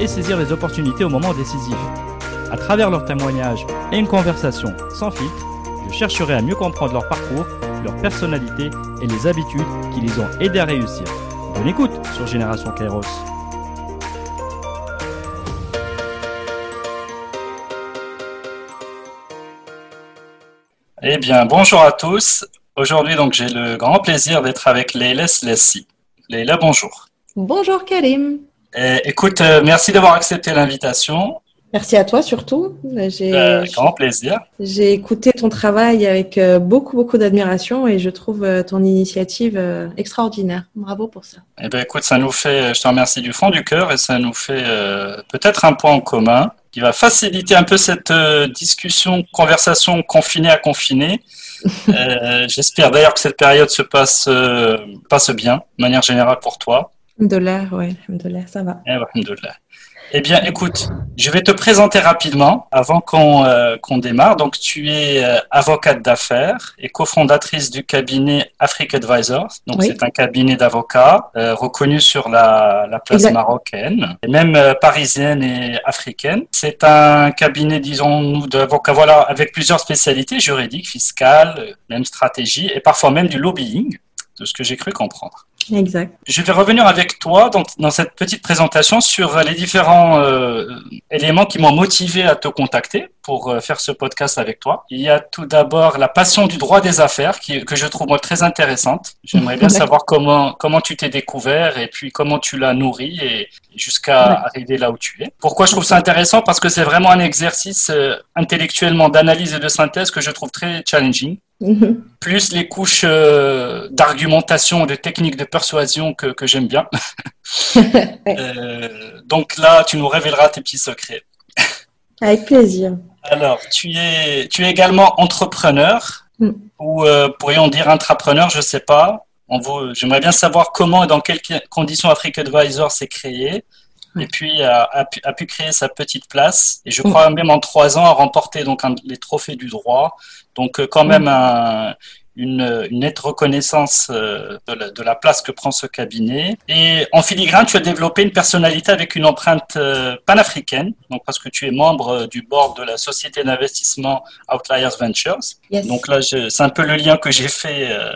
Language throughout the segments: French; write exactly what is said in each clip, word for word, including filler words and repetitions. et saisir les opportunités au moment décisif. À travers leurs témoignages et une conversation sans filtre, je chercherai à mieux comprendre leur parcours, leur personnalité et les habitudes qui les ont aidés à réussir. Bonne écoute sur Génération Kairos. Eh bien, bonjour à tous. Aujourd'hui, donc, j'ai le grand plaisir d'être avec Leïla Slassi. Leïla, bonjour. Bonjour Karim. Et, écoute, euh, merci d'avoir accepté l'invitation. Merci à toi surtout. J'ai, euh, grand plaisir. J'ai écouté ton travail avec euh, beaucoup, beaucoup d'admiration et je trouve euh, ton initiative euh, extraordinaire. Bravo pour ça. Eh bien, écoute, ça nous fait, je te remercie du fond du cœur et ça nous fait euh, peut-être un point en commun qui va faciliter un peu cette euh, discussion, conversation confinée à confinée. euh, j'espère d'ailleurs que cette période se passe, euh, passe bien, de manière générale pour toi. Alhamdoulilah, oui, alhamdoulilah, ça va. Eh, alhamdoulilah. Eh bien, écoute, je vais te présenter rapidement avant qu'on, euh, qu'on démarre. Donc, tu es euh, avocate d'affaires et cofondatrice du cabinet Africa Advisors. Donc, oui. C'est un cabinet d'avocats euh, reconnu sur la, la place exact. Marocaine, et même euh, parisienne et africaine. C'est un cabinet, disons-nous, d'avocats, voilà, avec plusieurs spécialités juridiques, fiscales, même stratégie et parfois même du lobbying, de ce que j'ai cru comprendre. Exact. Je vais revenir avec toi dans, dans cette petite présentation sur les différents euh, éléments qui m'ont motivé à te contacter pour euh, faire ce podcast avec toi. Il y a tout d'abord la passion du droit des affaires qui, que je trouve moi, très intéressante. J'aimerais bien savoir comment, comment tu t'es découvert et puis comment tu l'as nourri et jusqu'à ouais. arriver là où tu es. Pourquoi je trouve ça intéressant ? Parce que c'est vraiment un exercice euh, intellectuellement d'analyse et de synthèse que je trouve très challenging. Mm-hmm. Plus les couches euh, d'argumentation, de techniques de persuasion que, que j'aime bien. euh, donc là, tu nous révéleras tes petits secrets. Avec plaisir. Alors, tu es, tu es également entrepreneur mm. ou euh, pourrions dire intrapreneur, je ne sais pas. On veut, j'aimerais bien savoir comment et dans quelles conditions Africa Advisor s'est créé. Et puis a, a, pu, a pu créer sa petite place. Et je crois même en trois ans a remporté donc un, les trophées du droit. Donc quand même un, une, une nette reconnaissance de la, de la place que prend ce cabinet. Et en filigrane, tu as développé une personnalité avec une empreinte panafricaine. Donc parce que tu es membre du board de la société d'investissement Outlierz Ventures. Yes. Donc là, je, c'est un peu le lien que j'ai fait. Euh,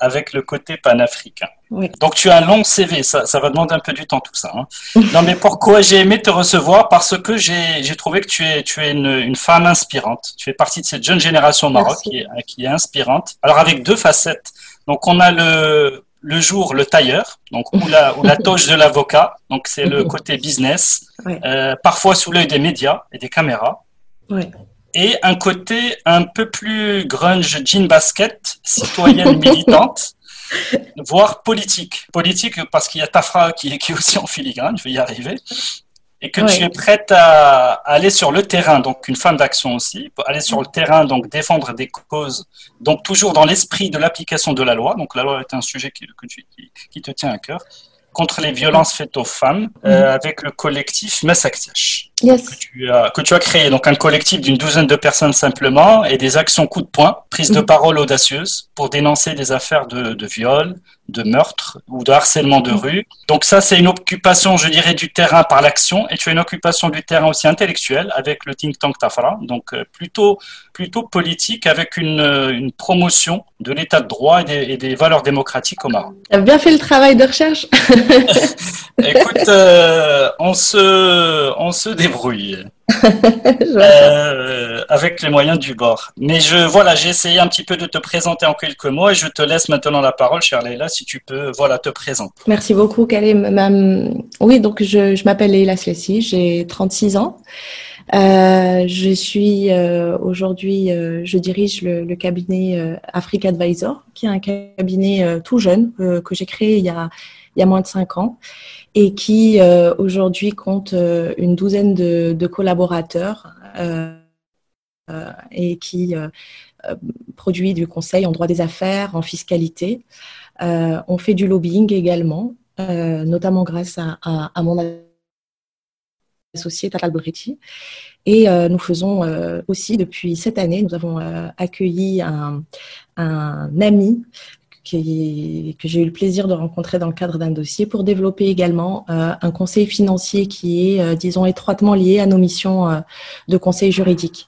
avec le côté panafricain. Oui. Donc, tu as un long C V, ça, ça va demander un peu du temps tout ça. Hein. Non, mais pourquoi j'ai aimé te recevoir ? Parce que j'ai, j'ai trouvé que tu es, tu es une, une femme inspirante. Tu fais partie de cette jeune génération au Maroc qui est, qui est inspirante. Alors, avec deux facettes. Donc, on a le, le jour, le tailleur, donc, ou, la, ou la toge de l'avocat. Donc, c'est le côté business, oui. euh, parfois sous l'œil des médias et des caméras. Oui. Et un côté un peu plus grunge, jean basket, citoyenne militante, voire politique. Politique parce qu'il y a Tafra qui est aussi en filigrane, je vais y arriver. Et que ouais. tu es prête à, à aller sur le terrain, donc une femme d'action aussi, aller sur le terrain, donc défendre des causes, donc toujours dans l'esprit de l'application de la loi. Donc la loi est un sujet qui, qui, qui te tient à cœur. Contre les violences faites aux femmes euh, avec le collectif Masaktach yes. que, tu as, que tu as créé. Donc, un collectif d'une douzaine de personnes simplement et des actions coup de poing, prise de parole audacieuse pour dénoncer des affaires de, de viol, de meurtre ou de harcèlement de rue. Donc, ça, c'est une occupation, je dirais, du terrain par l'action et tu as une occupation du terrain aussi intellectuelle avec le think tank Tafra, donc euh, plutôt, plutôt politique avec une, euh, une promotion de l'état de droit et des, et des valeurs démocratiques au Maroc. Tu as bien fait le travail de recherche. Écoute, euh, on se, on se débrouille euh, avec les moyens du bord. Mais je, voilà, j'ai essayé un petit peu de te présenter en quelques mots et je te laisse maintenant la parole, chère Leïla, si tu peux, voilà, te présenter. Merci beaucoup, Karim. Oui, donc je, je m'appelle Leïla Slassi, j'ai trente-six ans. Euh, je suis euh, aujourd'hui, euh, je dirige le, le cabinet euh, Africa Advisors, qui est un cabinet euh, tout jeune euh, que j'ai créé il y a, il y a moins de cinq ans et qui euh, aujourd'hui compte euh, une douzaine de, de collaborateurs euh, euh, et qui euh, produit du conseil en droit des affaires, en fiscalité. Euh, on fait du lobbying également, euh, notamment grâce à, à, à mon associé Talal Briti. Et euh, nous faisons euh, aussi, depuis cette année, nous avons euh, accueilli un, un ami qui, que j'ai eu le plaisir de rencontrer dans le cadre d'un dossier pour développer également euh, un conseil financier qui est, euh, disons, étroitement lié à nos missions euh, de conseil juridique.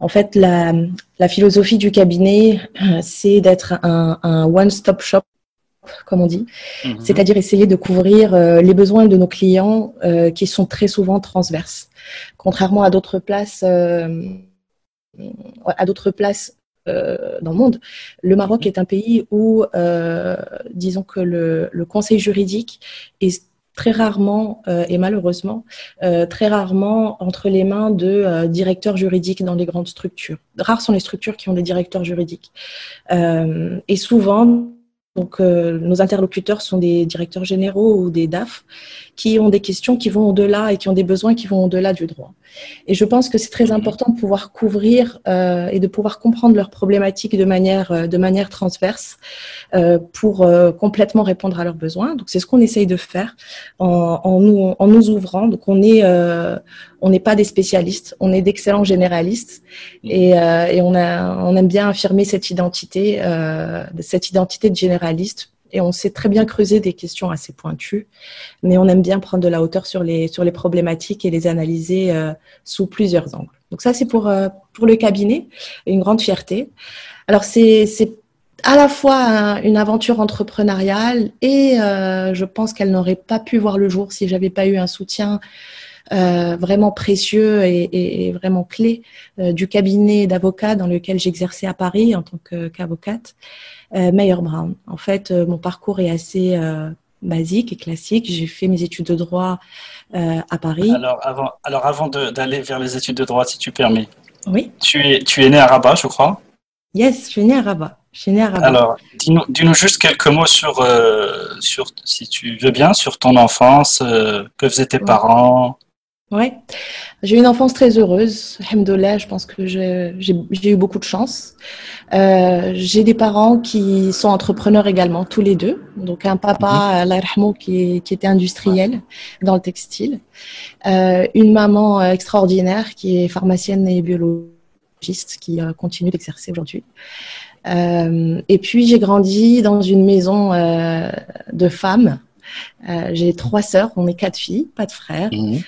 En fait, la, la philosophie du cabinet, euh, c'est d'être un, un one-stop shop, comme on dit, mmh. c'est-à-dire essayer de couvrir euh, les besoins de nos clients euh, qui sont très souvent transverses. Contrairement à d'autres places, euh, à d'autres places euh, dans le monde, le Maroc est un pays où, euh, disons que le, le conseil juridique est très rarement euh, et malheureusement euh, très rarement entre les mains de euh, directeurs juridiques dans les grandes structures. Rares sont les structures qui ont des directeurs juridiques euh, et souvent. Donc, euh, nos interlocuteurs sont des directeurs généraux ou des D A F qui ont des questions qui vont au-delà et qui ont des besoins qui vont au-delà du droit. Et je pense que c'est très important de pouvoir couvrir euh, et de pouvoir comprendre leurs problématiques de manière, euh, de manière transverse euh, pour euh, complètement répondre à leurs besoins. Donc, c'est ce qu'on essaye de faire en, en, nous, en nous ouvrant. Donc, on est... Euh, On n'est pas des spécialistes, on est d'excellents généralistes et, euh, et on, a, on aime bien affirmer cette identité, euh, cette identité de généraliste. Et on sait très bien creuser des questions assez pointues, mais on aime bien prendre de la hauteur sur les, sur les problématiques et les analyser euh, sous plusieurs angles. Donc ça, c'est pour, euh, pour le cabinet, une grande fierté. Alors, c'est, c'est à la fois un, une aventure entrepreneuriale et euh, je pense qu'elle n'aurait pas pu voir le jour si j'avais pas eu un soutien Euh, vraiment précieux et, et, et vraiment clé euh, du cabinet d'avocats dans lequel j'exerçais à Paris en tant que, euh, qu'avocate, euh, Mayer Brown. En fait, euh, mon parcours est assez euh, basique et classique. J'ai fait mes études de droit euh, à Paris. Alors, avant, alors avant de, d'aller vers les études de droit, si tu permets. Oui. Tu es, tu es née à Rabat, je crois. Yes, je suis née à Rabat. Je suis née à Rabat. Alors, dis-nous, dis-nous juste quelques mots sur, euh, sur, si tu veux bien, sur ton enfance, euh, que faisaient tes ouais. parents. Ouais, j'ai eu une enfance très heureuse. Alhamdoulilah, je pense que j'ai, j'ai, j'ai eu beaucoup de chance. Euh, j'ai des parents qui sont entrepreneurs également, tous les deux. Donc un papa, Allah yarhamou, qui, qui était industriel dans le textile, euh, une maman extraordinaire qui est pharmacienne et biologiste, qui euh, continue d'exercer aujourd'hui. Euh, et puis j'ai grandi dans une maison euh, de femmes. Euh, j'ai trois sœurs, on est quatre filles, pas de frères. Mmh.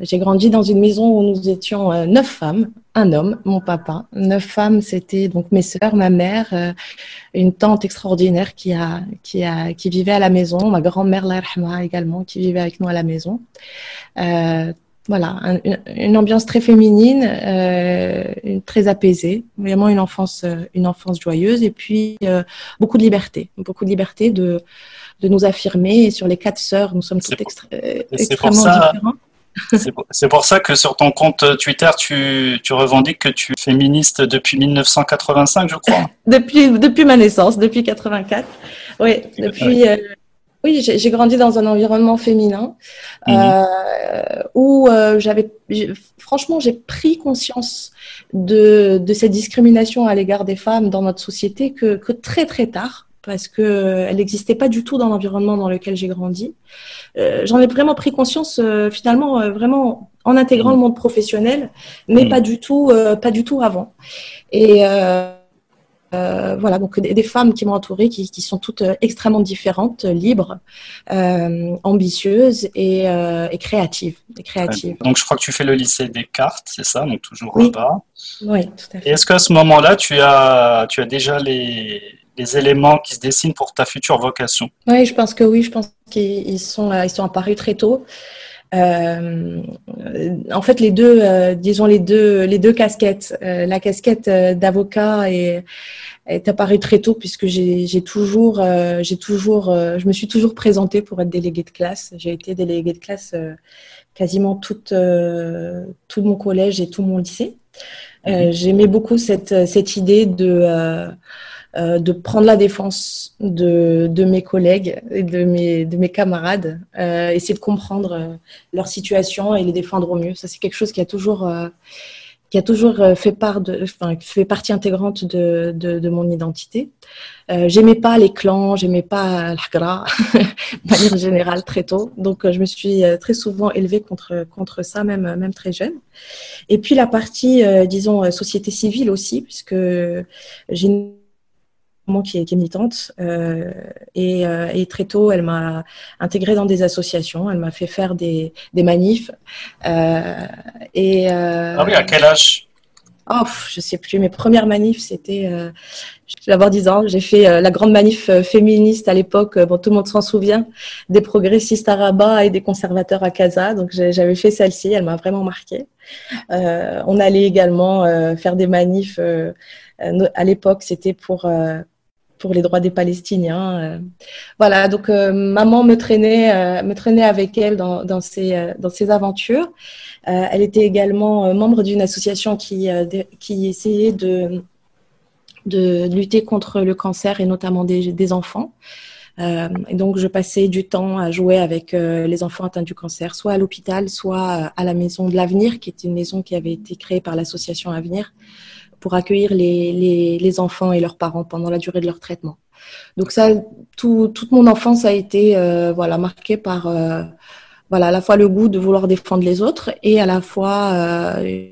J'ai grandi dans une maison où nous étions euh, neuf femmes, un homme, mon papa. Neuf femmes, c'était donc mes sœurs, ma mère, euh, une tante extraordinaire qui a qui a qui vivait à la maison, ma grand-mère Allah yarhamha également qui vivait avec nous à la maison. Euh, voilà, un, une, une ambiance très féminine, euh, une, très apaisée, vraiment une enfance une enfance joyeuse et puis euh, beaucoup de liberté, beaucoup de liberté de de nous affirmer. Et sur les quatre sœurs, nous sommes toutes extra- extrêmement ça... différentes. C'est pour, c'est pour ça que sur ton compte Twitter, tu, tu revendiques que tu es féministe depuis mille neuf cent quatre-vingt-cinq, je crois. Depuis, depuis ma naissance, depuis quatre-vingt-quatre. Oui, depuis, euh, oui j'ai, j'ai grandi dans un environnement féminin euh, mm-hmm. où euh, j'avais, j'ai, franchement, j'ai pris conscience de, de cette discrimination à l'égard des femmes dans notre société que, que très, très tard. Parce que elle n'existait pas du tout dans l'environnement dans lequel j'ai grandi. Euh, j'en ai vraiment pris conscience euh, finalement euh, vraiment en intégrant mmh. le monde professionnel, mais mmh. pas du tout, euh, pas du tout avant. Et euh, euh, voilà donc des, des femmes qui m'ont entourée, qui, qui sont toutes extrêmement différentes, libres, euh, ambitieuses et, euh, et créatives, et créatives. Donc je crois que tu fais le lycée Descartes, c'est ça, donc toujours oui. Là-bas. Oui, tout à fait. Et est-ce qu'à ce moment-là, tu as, tu as déjà les les éléments qui se dessinent pour ta future vocation? Oui, je pense que oui, je pense qu'ils ils sont, ils sont apparus très tôt. Euh, en fait, les deux, euh, disons les deux, les deux casquettes. Euh, la casquette euh, d'avocat est, est apparue très tôt puisque j'ai, j'ai toujours, euh, j'ai toujours, euh, je me suis toujours présentée pour être déléguée de classe. J'ai été déléguée de classe euh, quasiment toute, euh, tout mon collège et tout mon lycée. Euh, mmh. J'aimais beaucoup cette, cette idée de euh, Euh, de prendre la défense de, de mes collègues et de mes, de mes camarades, euh, essayer de comprendre euh, leur situation et les défendre au mieux. Ça, c'est quelque chose qui a toujours, euh, qui a toujours fait, part de, enfin, fait partie intégrante de, de, de mon identité. Euh, j'aimais pas les clans, j'aimais pas l'haqra, de manière générale, très tôt. Donc, je me suis très souvent élevée contre, contre ça, même, même très jeune. Et puis, la partie, euh, disons, société civile aussi, puisque j'ai une Qui est, qui est militante euh, et, euh, et très tôt elle m'a intégrée dans des associations, elle m'a fait faire des, des manifs euh, et euh, ah oui, à quel âge? Oh, je sais plus, mes premières manifs c'était euh, j'avais dix ans, j'ai fait euh, la grande manif féministe à l'époque, bon tout le monde s'en souvient, des progressistes à Rabat et des conservateurs à Casa, donc j'avais fait celle-ci, elle m'a vraiment marquée. Euh, on allait également euh, faire des manifs euh, à l'époque c'était pour euh, pour les droits des Palestiniens. Voilà, donc euh, maman me traînait, euh, me traînait avec elle dans, dans, ses, euh, dans ses aventures. Euh, elle était également euh, membre d'une association qui, euh, de, qui essayait de, de lutter contre le cancer et notamment des, des enfants. Euh, et donc, je passais du temps à jouer avec euh, les enfants atteints du cancer, soit à l'hôpital, soit à la Maison de l'Avenir, qui est une maison qui avait été créée par l'association Avenir, pour accueillir les, les, les enfants et leurs parents pendant la durée de leur traitement. Donc ça, tout, toute mon enfance a été euh, voilà, marquée par euh, voilà, à la fois le goût de vouloir défendre les autres et à la fois euh,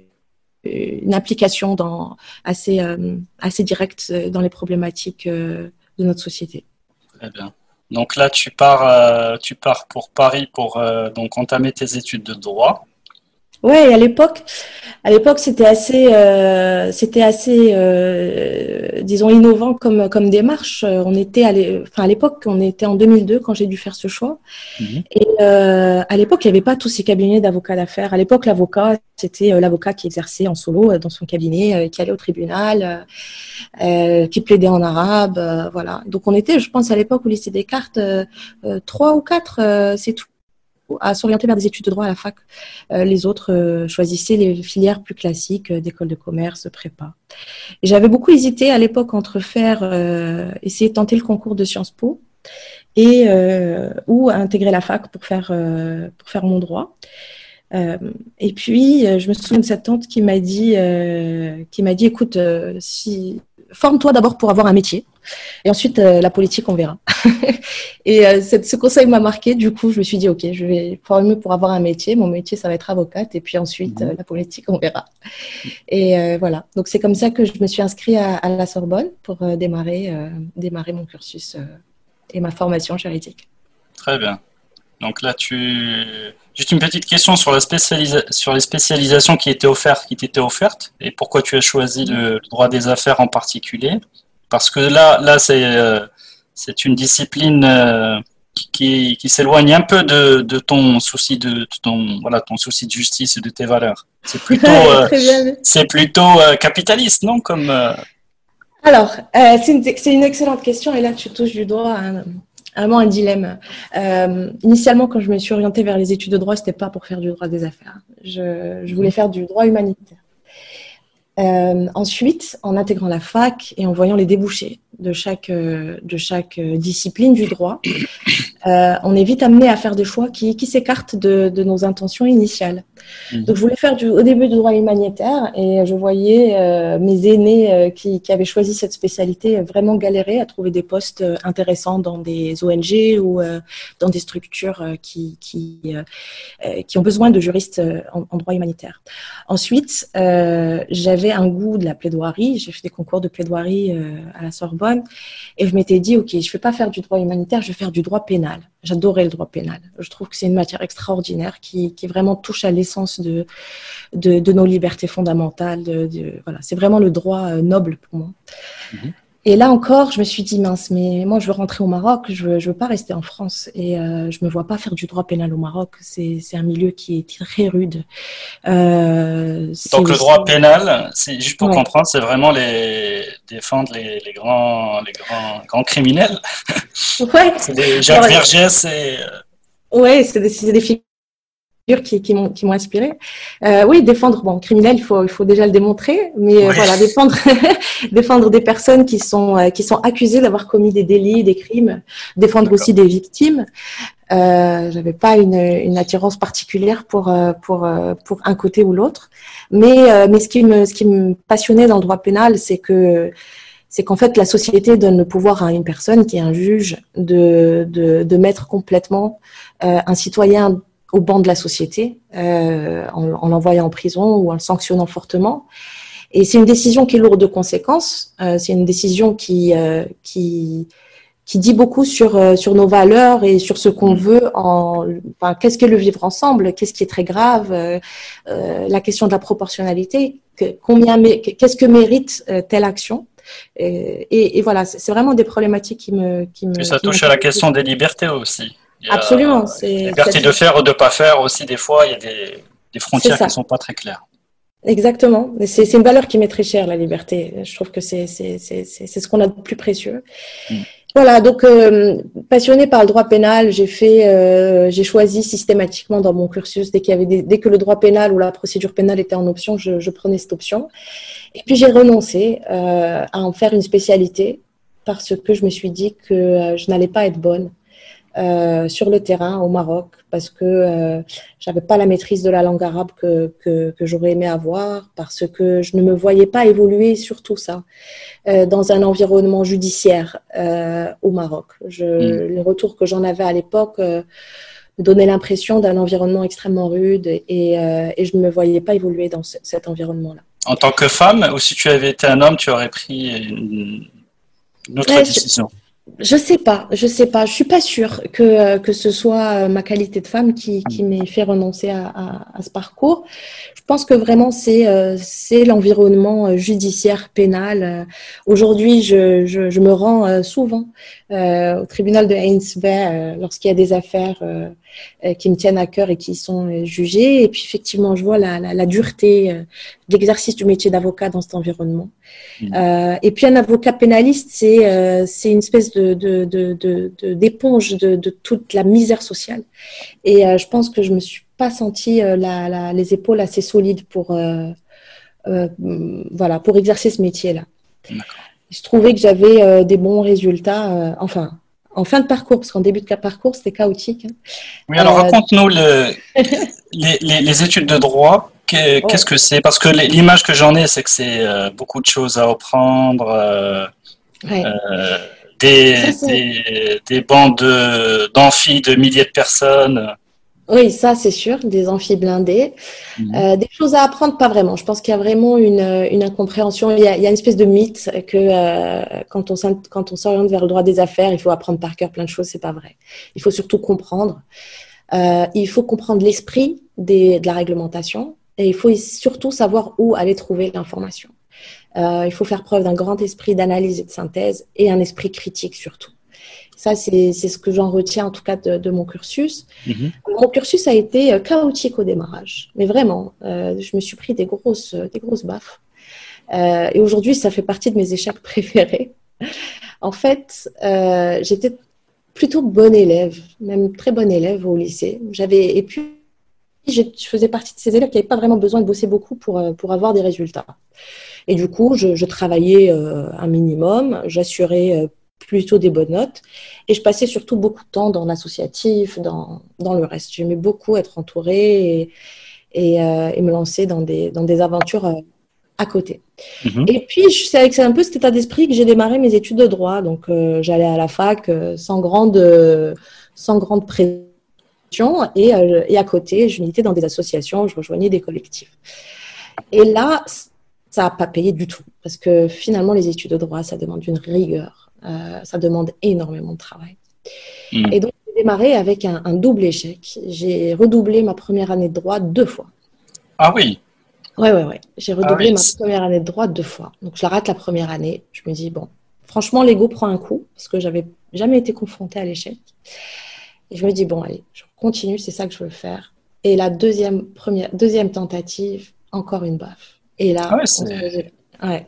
une application dans, assez, euh, assez directe dans les problématiques euh, de notre société. Très bien. Donc là, tu pars, euh, tu pars pour Paris pour euh, donc entamer tes études de droit. Ouais, à l'époque, à l'époque, c'était assez, euh, c'était assez, euh, disons, innovant comme comme démarche. On était, à enfin, à l'époque, on était en deux mille deux quand j'ai dû faire ce choix. Mmh. Et euh, à l'époque, il n'y avait pas tous ces cabinets d'avocats d'affaires. À l'époque, l'avocat, c'était euh, l'avocat qui exerçait en solo euh, dans son cabinet, euh, qui allait au tribunal, euh, qui plaidait en arabe, euh, voilà. Donc, on était, je pense, à l'époque au lycée Descartes, euh, euh, trois ou quatre, euh, c'est tout. À s'orienter vers des études de droit à la fac. Euh, les autres euh, choisissaient les filières plus classiques euh, d'école de commerce, prépa. Et j'avais beaucoup hésité à l'époque entre faire, euh, essayer de tenter le concours de Sciences Po et, euh, ou intégrer la fac pour faire, euh, pour faire mon droit. Euh, et puis, je me souviens de cette tante qui m'a dit, euh, qui m'a dit, écoute, euh, si... forme-toi d'abord pour avoir un métier et ensuite euh, la politique on verra. Et euh, cette, ce conseil m'a marqué, du coup je me suis dit ok, je vais former pour avoir un métier, mon métier ça va être avocate et puis ensuite euh, la politique on verra. Et euh, voilà, donc c'est comme ça que je me suis inscrite à, à la Sorbonne pour euh, démarrer, euh, démarrer mon cursus euh, et ma formation juridique. Très bien. Donc là, tu... juste une petite question sur, la spécialisa... sur les spécialisations qui étaient offertes, qui t'étaient offertes et pourquoi tu as choisi le droit des affaires en particulier. Parce que là, là c'est, euh, c'est une discipline euh, qui, qui s'éloigne un peu de, de ton souci de, de ton, voilà, ton souci de justice et de tes valeurs. C'est plutôt, euh, c'est plutôt euh, capitaliste, non comme, euh... Alors, euh, c'est, une, c'est une excellente question et là, tu touches du doigt à un... Vraiment un dilemme. Euh, initialement, quand je me suis orientée vers les études de droit, c'était pas pour faire du droit des affaires. Je, je voulais faire du droit humanitaire. Euh, ensuite, en intégrant la fac et en voyant les débouchés de chaque, de chaque discipline du droit, euh, on est vite amené à faire des choix qui, qui s'écartent de, de nos intentions initiales. Donc, je voulais faire du, au début du droit humanitaire et je voyais euh, mes aînés euh, qui, qui avaient choisi cette spécialité vraiment galérer à trouver des postes euh, intéressants dans des O N G ou euh, dans des structures euh, qui, qui, euh, qui ont besoin de juristes euh, en, en droit humanitaire. Ensuite, euh, j'avais un goût de la plaidoirie. J'ai fait des concours de plaidoirie euh, à la Sorbonne et je m'étais dit, ok, je ne vais pas faire du droit humanitaire, je vais faire du droit pénal. J'adorais le droit pénal. Je trouve que c'est une matière extraordinaire qui, qui vraiment touche à l'essence de, de, de nos libertés fondamentales. De, de, voilà. C'est vraiment le droit noble pour moi. Mmh. Et là encore, je me suis dit, mince, mais moi, je veux rentrer au Maroc, je ne veux, veux pas rester en France. Et euh, je ne me vois pas faire du droit pénal au Maroc. C'est un milieu qui est très rude. Euh, Donc, le aussi... droit pénal, juste pour ouais. comprendre, c'est vraiment les, défendre les, les, grands, les grands, grands criminels. Ouais. C'est des Jacques Vergès et... Oui, c'est des, des films. qui, qui m'ont qui m'ont inspiré. Euh, oui, défendre, bon, criminel, il faut il faut déjà le démontrer, mais oui. euh, voilà, défendre défendre des personnes qui sont euh, qui sont accusées d'avoir commis des délits, des crimes, défendre aussi des victimes. Euh, j'avais pas une, une attirance particulière pour pour pour un côté ou l'autre, mais euh, mais ce qui me ce qui me passionnait dans le droit pénal, c'est que c'est qu'en fait la société donne le pouvoir à une personne qui est un juge de de de mettre complètement euh, un citoyen au banc de la société, euh, en, en l'envoyant en prison ou en le sanctionnant fortement. Et c'est une décision qui est lourde de conséquences. Euh, c'est une décision qui, euh, qui, qui dit beaucoup sur, euh, sur nos valeurs et sur ce qu'on veut. En, enfin, qu'est-ce qu'est le vivre ensemble? Qu'est-ce qui est très grave? euh, euh, La question de la proportionnalité. Que, combien, qu'est-ce que mérite euh, telle action? Et, et, et voilà, c'est vraiment des problématiques qui me... Qui me et ça qui touche à la question des libertés aussi. A, Absolument. C'est liberté de faire ou de ne pas faire aussi, des fois, il y a des, des frontières qui ne sont pas très claires. Exactement. C'est une valeur qui m'est très chère, la liberté. Je trouve que c'est ce qu'on a de plus précieux. Mmh. Voilà, donc euh, passionnée par le droit pénal, j'ai fait, euh, j'ai choisi systématiquement dans mon cursus, dès qu'il y avait des, dès que le droit pénal ou la procédure pénale était en option, je, je prenais cette option. Et puis j'ai renoncé euh, à en faire une spécialité parce que je me suis dit que je n'allais pas être bonne. Euh, sur le terrain au Maroc parce que euh, j'avais pas la maîtrise de la langue arabe que, que, que j'aurais aimé avoir, parce que je ne me voyais pas évoluer sur tout ça euh, dans un environnement judiciaire euh, au Maroc. Je, mmh. Les retours que j'en avais à l'époque euh, me donnaient l'impression d'un environnement extrêmement rude et, euh, et je ne me voyais pas évoluer dans ce, cet environnement-là. En tant que femme, ou si tu avais été un homme, tu aurais pris une, une autre ouais, décision je... Je sais pas, je sais pas. Je suis pas sûre que que ce soit ma qualité de femme qui qui m'ait fait renoncer à, à, à ce parcours. Je pense que vraiment c'est euh, c'est l'environnement judiciaire pénal. Aujourd'hui, je, je je me rends souvent euh, au tribunal de Ain Sebaa lorsqu'il y a des affaires euh, qui me tiennent à cœur et qui sont jugées. Et puis effectivement, je vois la la, la dureté euh, de l'exercice du métier d'avocat dans cet environnement. Mmh. Euh, et puis un avocat pénaliste, c'est euh, c'est une espèce de De, de, de, de, d'éponge de, de toute la misère sociale. Et euh, je pense que je ne me suis pas sentie euh, la, la, les épaules assez solides pour, euh, euh, voilà, pour exercer ce métier-là. Je trouvais que j'avais euh, des bons résultats, euh, enfin, en fin de parcours, parce qu'en début de parcours, c'était chaotique. Hein. Oui, alors euh, raconte-nous le, les, les, les études de droit. Qu'est-ce que c'est? Parce que l'image que j'en ai, c'est que c'est euh, beaucoup de choses à reprendre. Euh, ouais. euh, Des, ça, des, des bandes d'amphis de milliers de personnes. Oui, ça c'est sûr, des amphis blindés. Mmh. Euh, des choses à apprendre, pas vraiment. Je pense qu'il y a vraiment une, une incompréhension. Il y, a, il y a une espèce de mythe que euh, quand on quand on s'oriente vers le droit des affaires, il faut apprendre par cœur plein de choses. C'est pas vrai. Il faut surtout comprendre. Euh, il faut comprendre l'esprit des, de la réglementation et il faut surtout savoir où aller trouver l'information. Euh, il faut faire preuve d'un grand esprit d'analyse et de synthèse et un esprit critique surtout. Ça, c'est ce que j'en retiens en tout cas de, de mon cursus. Mm-hmm. Mon cursus a été chaotique au démarrage, mais vraiment, euh, je me suis pris des grosses, des grosses baffes. Euh, et aujourd'hui, ça fait partie de mes échecs préférés. En fait, euh, j'étais plutôt bonne élève, même très bonne élève au lycée. J'avais et puis je faisais partie de ces élèves qui n'avaient pas vraiment besoin de bosser beaucoup pour, pour avoir des résultats. Et du coup, je, je travaillais euh, un minimum, j'assurais euh, plutôt des bonnes notes et je passais surtout beaucoup de temps dans l'associatif, dans, dans le reste. J'aimais beaucoup être entourée et, et, euh, et me lancer dans des, dans des aventures euh, à côté. Mmh. Et puis, c'est avec un peu cet état d'esprit que j'ai démarré mes études de droit. Donc, euh, j'allais à la fac euh, sans grande, euh, sans grande pression. Et, euh, et à côté, je militais dans des associations, je rejoignais des collectifs. Et là, ça n'a pas payé du tout, parce que finalement, les études de droit, ça demande une rigueur, euh, ça demande énormément de travail. Mmh. Et donc, j'ai démarré avec un, un double échec. J'ai redoublé ma première année de droit deux fois. Ah oui? Oui, oui, oui. J'ai redoublé ah oui. ma première année de droit deux fois. Donc, je la rate la première année. Je me dis, bon, il Franchement, l'ego prend un coup parce que j'avais jamais été confrontée à l'échec. Et je me dis, bon, allez, je continue, c'est ça que je veux faire. Et la deuxième, première, deuxième tentative, encore une baffe. Et là, ah ouais, on, se pose, ouais,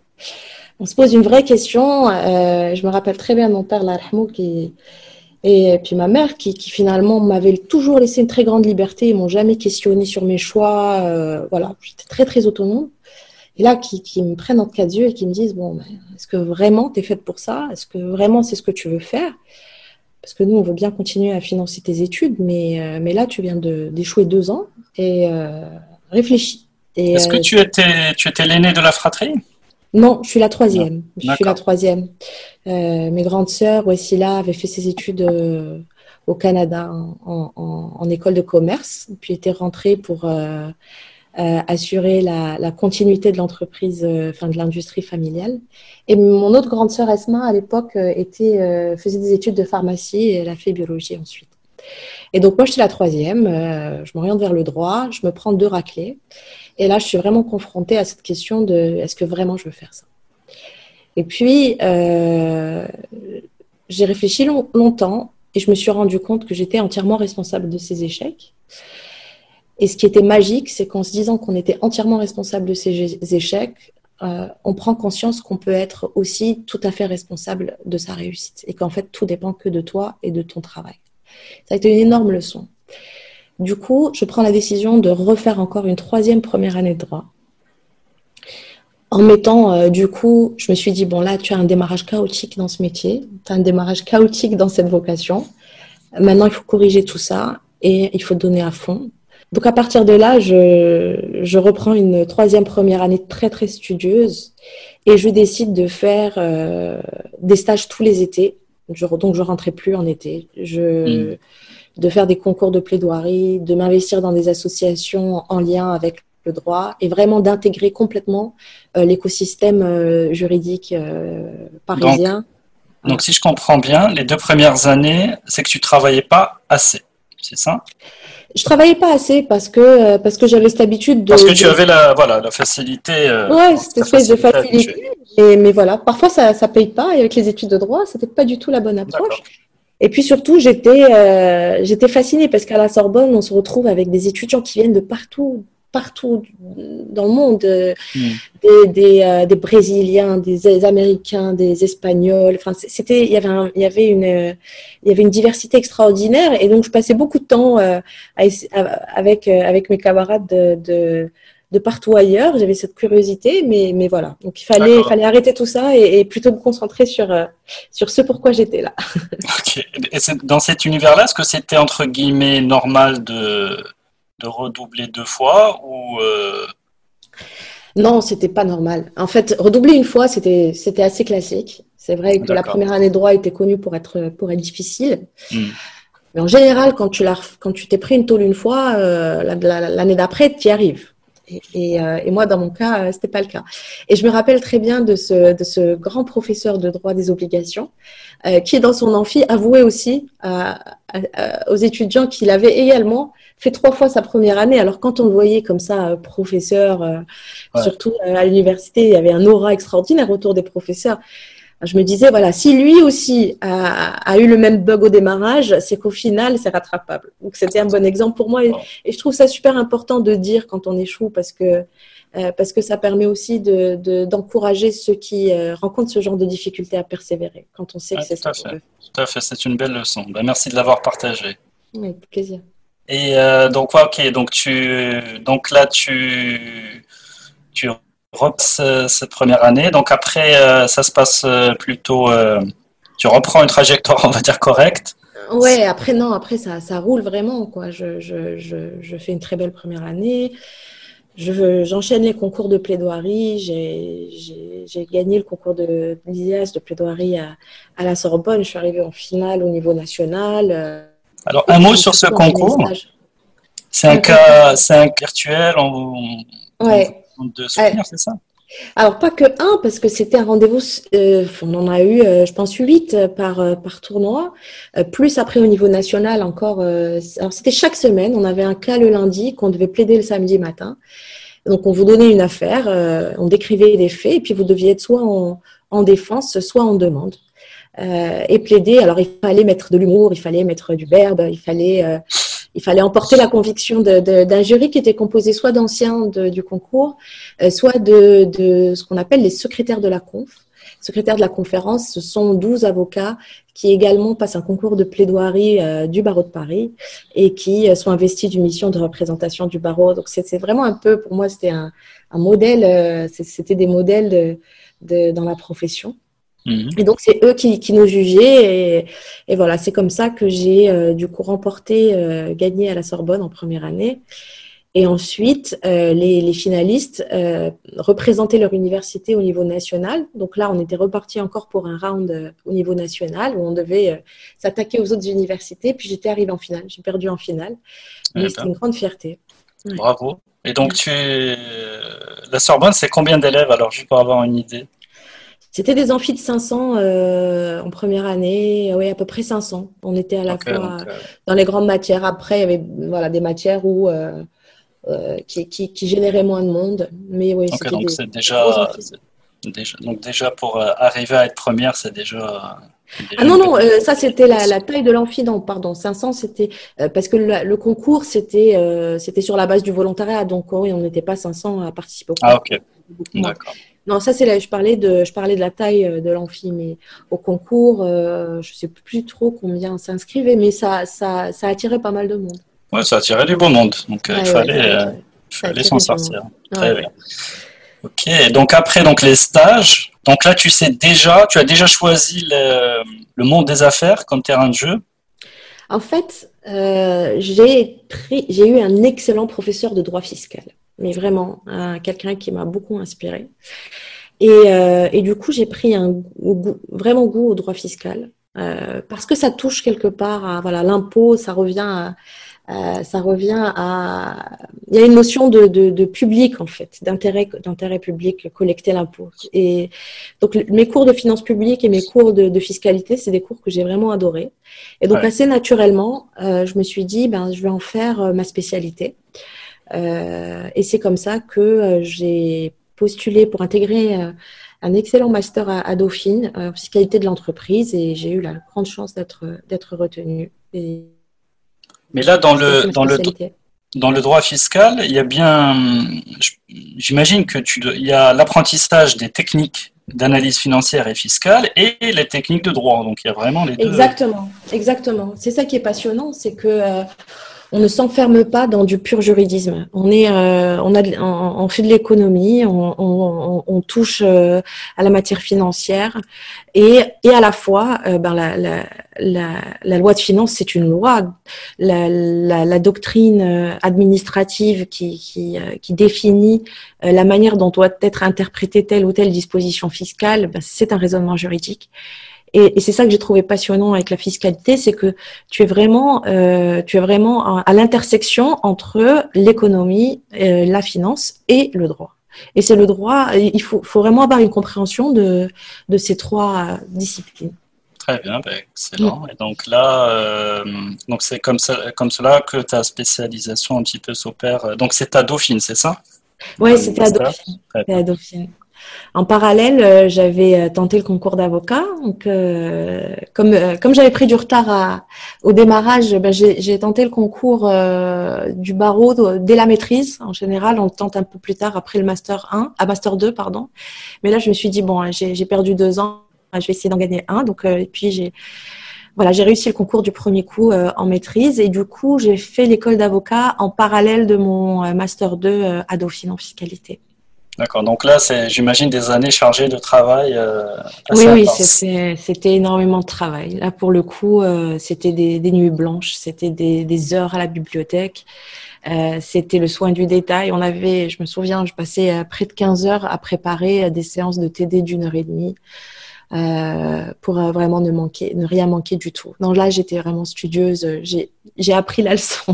on se pose une vraie question. Euh, je me rappelle très bien mon père, l'arhamou, qui... et puis ma mère, qui, qui finalement m'avait toujours laissé une très grande liberté. Ils m'ont jamais questionnée sur mes choix. Euh, voilà, j'étais très, très autonome. Et là, qui, qui me prennent entre quatre yeux et qui me disent, bon, ben, est-ce que vraiment tu es faite pour ça? Est-ce que vraiment c'est ce que tu veux faire? Parce que nous, on veut bien continuer à financer tes études, mais, euh, mais là, tu viens de, d'échouer deux ans et euh, réfléchis. Et, est-ce euh, que tu étais, tu étais l'aînée de la fratrie? Non, je suis la troisième. Non. Je D'accord. suis la troisième. Euh, mes grandes sœurs, Wessila, avaient fait ses études euh, au Canada en, en, en école de commerce, puis étaient rentrées pour... Euh, Euh, assurer la, la continuité de l'entreprise, euh, enfin de l'industrie familiale. Et mon autre grande sœur Esma, à l'époque, euh, était, euh, faisait des études de pharmacie et elle a fait biologie ensuite. Et donc moi, je suis la troisième, euh, je m'oriente vers le droit, je me prends deux raclées. Et là, je suis vraiment confrontée à cette question de est-ce que vraiment je veux faire ça? Et puis, euh, j'ai réfléchi long, longtemps et je me suis rendu compte que j'étais entièrement responsable de ces échecs. Et ce qui était magique, c'est qu'en se disant qu'on était entièrement responsable de ces échecs, euh, on prend conscience qu'on peut être aussi tout à fait responsable de sa réussite et qu'en fait, tout dépend que de toi et de ton travail. Ça a été une énorme leçon. Du coup, je prends la décision de refaire encore une troisième première année de droit. En mettant, euh, du coup, je me suis dit, bon là, tu as un démarrage chaotique dans ce métier, tu as un démarrage chaotique dans cette vocation. Maintenant, il faut corriger tout ça et il faut donner à fond. Donc, à partir de là, je, je reprends une troisième première année très, très studieuse et je décide de faire euh, des stages tous les étés. Je, donc, je rentrais plus en été. Je, mmh. De faire des concours de plaidoirie, de m'investir dans des associations en lien avec le droit et vraiment d'intégrer complètement euh, l'écosystème euh, juridique euh, parisien. Donc, ah. donc, si je comprends bien, les deux premières années, c'est que tu ne travaillais pas assez, c'est ça ? Je travaillais pas assez parce que parce que j'avais cette habitude de parce que tu de... avais la voilà la facilité euh, ouais cette espèce de facilité et, mais voilà parfois ça ça paye pas et avec les études de droit c'était pas du tout la bonne approche. D'accord. Et puis surtout j'étais euh, j'étais fascinée parce qu'à la Sorbonne on se retrouve avec des étudiants qui viennent de partout partout dans le monde, mmh. des des, euh, des Brésiliens, des, des Américains, des Espagnols. Enfin, c'était, il y avait un, il y avait une, euh, il y avait une diversité extraordinaire. Et donc, je passais beaucoup de temps euh, à, avec euh, avec mes camarades de, de de partout ailleurs. J'avais cette curiosité, mais mais voilà. Donc, il fallait D'accord. il fallait arrêter tout ça et, et plutôt me concentrer sur euh, sur ce pourquoi j'étais là. Ok. Et c'est, dans cet univers-là, est-ce que c'était entre guillemets normal de de redoubler deux fois ou euh... Non, c'était pas normal. En fait, redoubler une fois, c'était c'était assez classique. C'est vrai que D'accord. la première année de droit était connue pour être pour être difficile. Mmh. Mais en général, quand tu la, quand tu t'es pris une tôle une fois, euh, la, la, l'année d'après, tu y arrives. Et, et, euh, et moi, dans mon cas, euh, c'était pas le cas. Et je me rappelle très bien de ce, de ce grand professeur de droit des obligations euh, qui, dans son amphi, avouait aussi à, à, à, aux étudiants qu'il avait également fait trois fois sa première année. Alors, quand on le voyait comme ça, euh, professeur, euh, ouais. surtout euh, à l'université, il y avait un aura extraordinaire autour des professeurs. Je me disais, voilà, si lui aussi a, a eu le même bug au démarrage, c'est qu'au final, c'est rattrapable. Donc, c'était un bon exemple pour moi. Et, et je trouve ça super important de dire quand on échoue parce que, euh, parce que ça permet aussi de, de, d'encourager ceux qui euh, rencontrent ce genre de difficultés à persévérer quand on sait ah, que c'est ça. Tout à fait. Tout à fait, c'est une belle leçon. Ben, merci de l'avoir partagé. Oui, avec plaisir. Et euh, donc, ouais, ok, donc, tu, donc là, tu... tu... repasses cette première année, donc après euh, ça se passe plutôt euh, tu reprends une trajectoire on va dire correcte. Ouais, après non, après ça ça roule vraiment quoi. Je je je je fais une très belle première année. Je j'enchaîne les concours de plaidoirie, j'ai j'ai j'ai gagné le concours de l'I S de plaidoirie à à la Sorbonne, je suis arrivée en finale au niveau national. Alors un mot sur ce concours. C'est un cas c'est un cas virtuel on, on Ouais. de souvenirs, ouais. c'est ça? Alors, pas que un, parce que c'était un rendez-vous, euh, on en a eu, euh, je pense, huit par, euh, par tournoi, euh, plus après au niveau national encore. Euh, alors, c'était chaque semaine, on avait un cas le lundi qu'on devait plaider le samedi matin. Donc, on vous donnait une affaire, euh, on décrivait des faits, et puis vous deviez être soit en, en défense, soit en demande. Euh, et plaider, alors il fallait mettre de l'humour, il fallait mettre du verbe, il fallait, euh, il fallait emporter la conviction de, de, d'un jury qui était composé soit d'anciens de, du concours, euh, soit de, de ce qu'on appelle les secrétaires de la conf. Secrétaires de la conférence, ce sont douze avocats qui également passent un concours de plaidoirie euh, du barreau de Paris et qui euh, sont investis d'une mission de représentation du barreau. Donc, c'est, c'est vraiment un peu, pour moi, c'était un, un modèle, euh, c'était des modèles de, de, dans la profession. Mmh. Et donc, c'est eux qui, qui nous jugeaient. Et, et voilà, c'est comme ça que j'ai euh, du coup remporté, euh, gagné à la Sorbonne en première année. Et ensuite, euh, les, les finalistes euh, représentaient leur université au niveau national. Donc là, on était reparti encore pour un round euh, au niveau national où on devait euh, s'attaquer aux autres universités. Puis j'étais arrivée en finale. J'ai perdu en finale. Mais eh c'était une grande fierté. Ouais. Bravo. Et donc, tu es... la Sorbonne, c'est combien d'élèves alors, juste pour avoir une idée? C'était des amphis de cinq cents euh, en première année, oui, à peu près cinq cents. On était à la okay, fois donc, euh... dans les grandes matières. Après, il y avait voilà, des matières où... Euh, Euh, qui, qui, qui générait moins de monde, mais oui, okay, c'était donc des, c'est déjà, c'est déjà donc déjà pour euh, arriver à être première, c'est déjà, euh, déjà ah non non euh, ça c'était la, la taille de l'amphi, non pardon cinq cents c'était euh, parce que le, le concours c'était euh, c'était sur la base du volontariat, donc oui on n'était pas cinq cents à participer au concours. Ah ok, d'accord. Non, ça c'est là, je parlais de je parlais de la taille de l'amphi, mais au concours euh, je sais plus trop combien s'inscrivait, mais ça ça ça attirait pas mal de monde. Ouais, ça attirait du beau monde, donc euh, ah, il fallait, ouais, euh, il fallait s'en sortir. Ah, Très ouais. bien. Ok, donc après donc les stages, donc là tu sais déjà, tu as déjà choisi le, le monde des affaires comme terrain de jeu. En fait, euh, j'ai pris, j'ai eu un excellent professeur de droit fiscal, mais vraiment hein, quelqu'un qui m'a beaucoup inspirée. Et, euh, et du coup, j'ai pris un goût, vraiment goût au droit fiscal euh, parce que ça touche quelque part à voilà l'impôt, ça revient à Euh, ça revient à... Il y a une notion de, de, de public, en fait, d'intérêt, d'intérêt public, collecter l'impôt. Et donc, le, mes cours de finances publiques et mes cours de, de fiscalité, c'est des cours que j'ai vraiment adorés. Et donc, ouais. assez naturellement, euh, je me suis dit, ben, je vais en faire euh, ma spécialité. Euh, et c'est comme ça que euh, j'ai postulé pour intégrer... Euh, un excellent master à, à Dauphine, en euh, fiscalité de l'entreprise, et j'ai eu la grande chance d'être, d'être retenue. Et... Mais là, dans le, dans, le, dans le droit fiscal, il y a bien, j'imagine que tu, il y a l'apprentissage des techniques d'analyse financière et fiscale et les techniques de droit. Donc, il y a vraiment les deux. Exactement, exactement. C'est ça qui est passionnant, c'est que euh, on ne s'enferme pas dans du pur juridisme. On est, euh, on a, on, on fait de l'économie, on, on, on touche euh, à la matière financière et, et à la fois, euh, ben la. la La, la loi de finances, c'est une loi. La, la, la doctrine administrative qui, qui, qui définit la manière dont doit être interprétée telle ou telle disposition fiscale, ben c'est un raisonnement juridique. Et, et c'est ça que j'ai trouvé passionnant avec la fiscalité, c'est que tu es vraiment, euh, tu es vraiment à, à l'intersection entre l'économie, euh, la finance et le droit. Et c'est le droit. Il faut, faut vraiment avoir une compréhension de, de ces trois disciplines. Très bien, ben excellent. Et donc là, euh, donc c'est comme, ça, comme cela que ta spécialisation un petit peu s'opère. Donc c'est à Dauphine, c'est ça? Oui, c'était à Dauphine. C'était à Dauphine. En parallèle, j'avais tenté le concours d'avocat. Donc, euh, comme, euh, comme j'avais pris du retard à, au démarrage, ben j'ai, j'ai tenté le concours euh, du barreau de, dès la maîtrise. En général, on le tente un peu plus tard après le master un, à master deux, pardon. Mais là, je me suis dit, bon, j'ai, j'ai perdu deux ans. Je vais essayer d'en gagner un. Donc, euh, et puis, j'ai, voilà, j'ai réussi le concours du premier coup euh, en maîtrise. Et du coup, j'ai fait l'école d'avocat en parallèle de mon euh, Master deux euh, à Dauphine en fiscalité. D'accord. Donc là, c'est, j'imagine, des années chargées de travail. Euh, assez oui, oui, c'était, c'était énormément de travail. Là, pour le coup, euh, c'était des, des nuits blanches. C'était des, des heures à la bibliothèque. Euh, c'était le soin du détail. On avait, je me souviens, je passais près de quinze heures à préparer des séances de T D d'une heure et demie. Euh, pour euh, vraiment ne manquer, ne rien manquer du tout. Non, là, j'étais vraiment studieuse. J'ai, j'ai appris la leçon.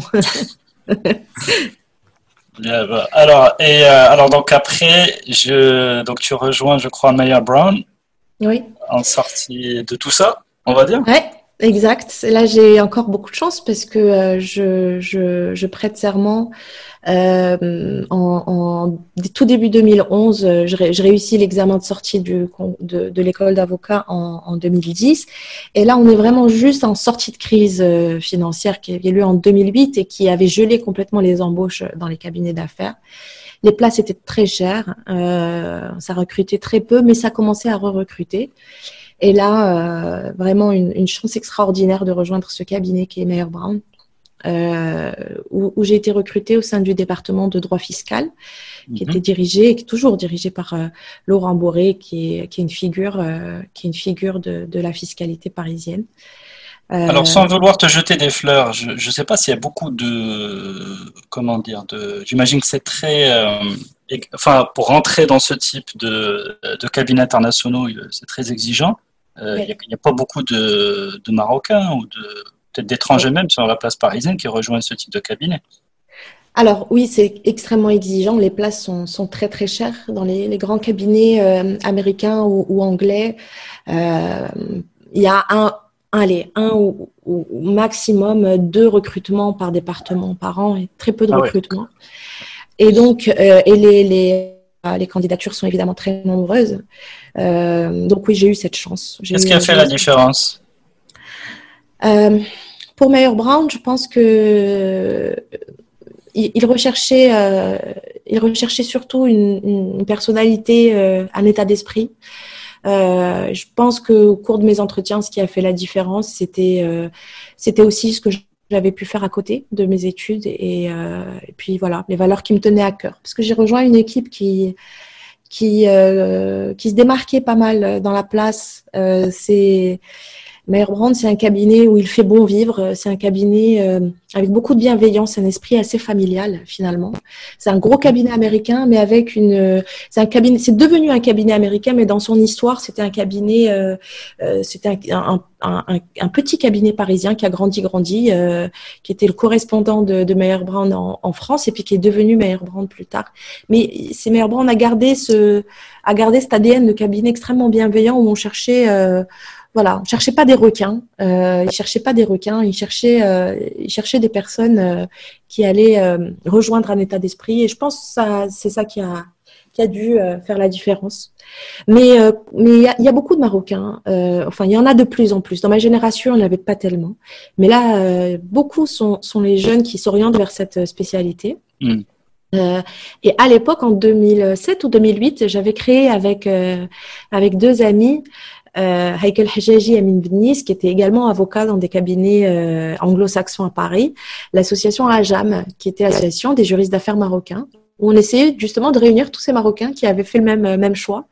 Bien, bah, alors, et euh, alors donc après, je, donc tu rejoins, je crois, Mayer Brown. Oui. En sortie de tout ça, on va dire. Ouais. Exact. Là, j'ai encore beaucoup de chance parce que euh, je, je, je prête serment euh, en, en tout début deux mille onze. Je, ré, je réussis l'examen de sortie du, de, de l'école d'avocat en, en deux mille dix. Et là, on est vraiment juste en sortie de crise financière qui avait lieu en deux mille huit et qui avait gelé complètement les embauches dans les cabinets d'affaires. Les places étaient très chères. Euh, ça recrutait très peu, mais ça commençait à re-recruter. Et là, euh, vraiment une, une chance extraordinaire de rejoindre ce cabinet qui est Mayer Brown, euh, où, où j'ai été recrutée au sein du département de droit fiscal, qui mm-hmm. était dirigé, et qui est toujours dirigé par euh, Laurent Bourret, qui est, qui est une figure, euh, qui est une figure de, de la fiscalité parisienne. Euh... Alors, sans vouloir te jeter des fleurs, je ne sais pas s'il y a beaucoup de, comment dire, de, j'imagine que c'est très… Euh... Et, enfin, pour rentrer dans ce type de, de cabinets internationaux, c'est très exigeant. Euh, il ouais. n'y a, a pas beaucoup de, de Marocains ou de, peut-être d'étrangers ouais. même sur la place parisienne qui rejoignent ce type de cabinet. Alors oui, c'est extrêmement exigeant. Les places sont, sont très très chères dans les, les grands cabinets euh, américains ou, ou anglais. Euh, il y a un, allez, un ou, ou maximum deux recrutements par département par an et très peu de ah, recrutements. Ouais. Et donc, euh, et les, les, les candidatures sont évidemment très nombreuses. Euh, donc oui, j'ai eu cette chance. Qu'est-ce qui a fait la différence ? euh, Pour Mayer Brown, je pense que il, il recherchait, euh, il recherchait surtout une, une personnalité, euh, un état d'esprit. Euh, je pense que au cours de mes entretiens, ce qui a fait la différence, c'était, euh, c'était aussi ce que je j'avais pu faire à côté de mes études et, euh, et puis voilà, les valeurs qui me tenaient à cœur. Parce que j'ai rejoint une équipe qui, qui, euh, qui se démarquait pas mal dans la place. Euh, c'est, Mayer Brown, c'est un cabinet où il fait bon vivre. C'est un cabinet euh, avec beaucoup de bienveillance, un esprit assez familial finalement. C'est un gros cabinet américain, mais avec une… C'est un cabinet, c'est devenu un cabinet américain, mais dans son histoire, c'était un cabinet… Euh, euh, c'était un, un Un, un, un petit cabinet parisien qui a grandi, grandi, euh, qui était le correspondant de, de Mayer Brown en, en France et puis qui est devenu Mayer Brown plus tard. Mais c'est Mayer Brown a gardé ce, a gardé cet A D N de cabinet extrêmement bienveillant où on cherchait, euh, voilà, on cherchait pas des requins, euh, ils cherchaient pas des requins, ils cherchaient, euh, ils cherchaient des personnes euh, qui allaient euh, rejoindre un état d'esprit. Et je pense que ça, c'est ça qui a qui a dû faire la différence. Mais euh, mais il y a, y a beaucoup de Marocains. Euh, enfin, il y en a de plus en plus. Dans ma génération, on n'avait pas tellement. Mais là, euh, beaucoup sont, sont les jeunes qui s'orientent vers cette spécialité. Mmh. Euh, et à l'époque, en deux mille sept ou deux mille huit, j'avais créé avec euh, avec deux amis, euh, Haïkal Hajaji et Amin Benis, qui étaient également avocats dans des cabinets euh, anglo-saxons à Paris, l'association A J A M, qui était l'association des juristes d'affaires marocains, où on essayait justement de réunir tous ces Marocains qui avaient fait le même, même choix.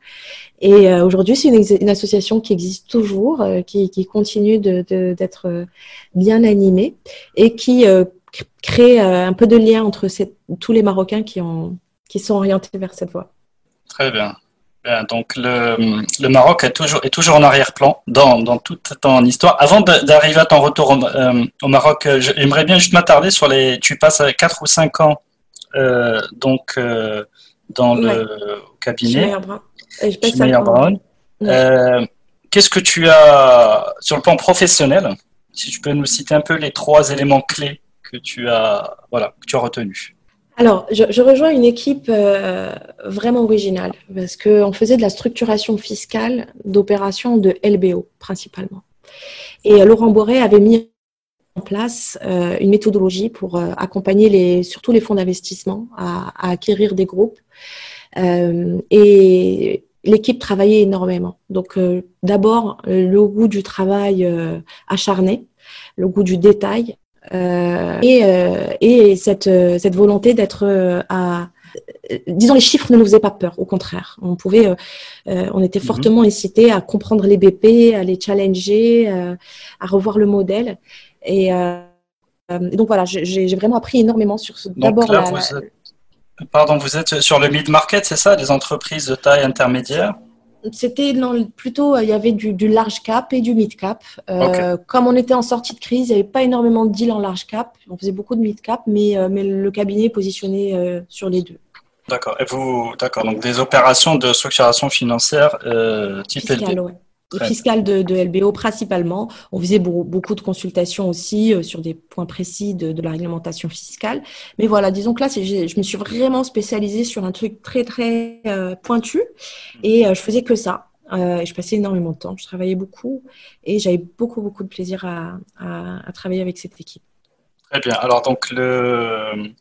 Et euh, aujourd'hui, c'est une, une association qui existe toujours, euh, qui, qui continue de, de, d'être euh, bien animée et qui euh, crée euh, un peu de lien entre cette, tous les Marocains qui, ont, qui sont orientés vers cette voie. Très bien. bien donc, le, le Maroc est toujours, est toujours en arrière-plan dans, dans toute ton histoire. Avant de, d'arriver à ton retour au, euh, au Maroc, j'aimerais bien juste m'attarder sur les… Tu passes quatre ou cinq ans Euh, donc euh, dans ouais. le cabinet chez Mayer Brown. Qu'est-ce que tu as sur le plan professionnel, si tu peux nous citer un peu les trois éléments clés que tu as, voilà, que tu as retenus? Alors, je, je rejoins une équipe euh, vraiment originale parce qu'on faisait de la structuration fiscale d'opérations de L B O principalement. Et Laurent Bourret avait mis en place euh, une méthodologie pour euh, accompagner les, surtout les fonds d'investissement à, à acquérir des groupes euh, et l'équipe travaillait énormément. Donc euh, d'abord le goût du travail euh, acharné, le goût du détail euh, et, euh, et cette, euh, cette volonté d'être euh, à… Disons, les chiffres ne nous faisaient pas peur, au contraire. On pouvait, euh, euh, on était fortement incités à comprendre les B P, à les challenger, euh, à revoir le modèle. Et, euh, et donc voilà, j'ai, j'ai vraiment appris énormément sur ce. D'abord, donc là, la, vous êtes, pardon, vous êtes sur le mid-market, c'est ça, des entreprises de taille intermédiaire? C'était dans, plutôt, il y avait du, du large cap et du mid cap. Euh, okay. Comme on était en sortie de crise, il n'y avait pas énormément de deals en large cap. On faisait beaucoup de mid cap, mais, euh, mais le cabinet est positionné euh, sur les deux. D'accord. Et vous, d'accord. Donc des opérations de structuration financière euh, type L D. Ouais. fiscale de, de L B O principalement. On faisait beaucoup de consultations aussi sur des points précis de, de la réglementation fiscale. Mais voilà, disons que là, c'est, je me suis vraiment spécialisée sur un truc très, très euh, pointu et euh, je faisais que ça. Euh, je passais énormément de temps, je travaillais beaucoup et j'avais beaucoup, beaucoup de plaisir à, à, à travailler avec cette équipe. Très bien. Alors, donc, le,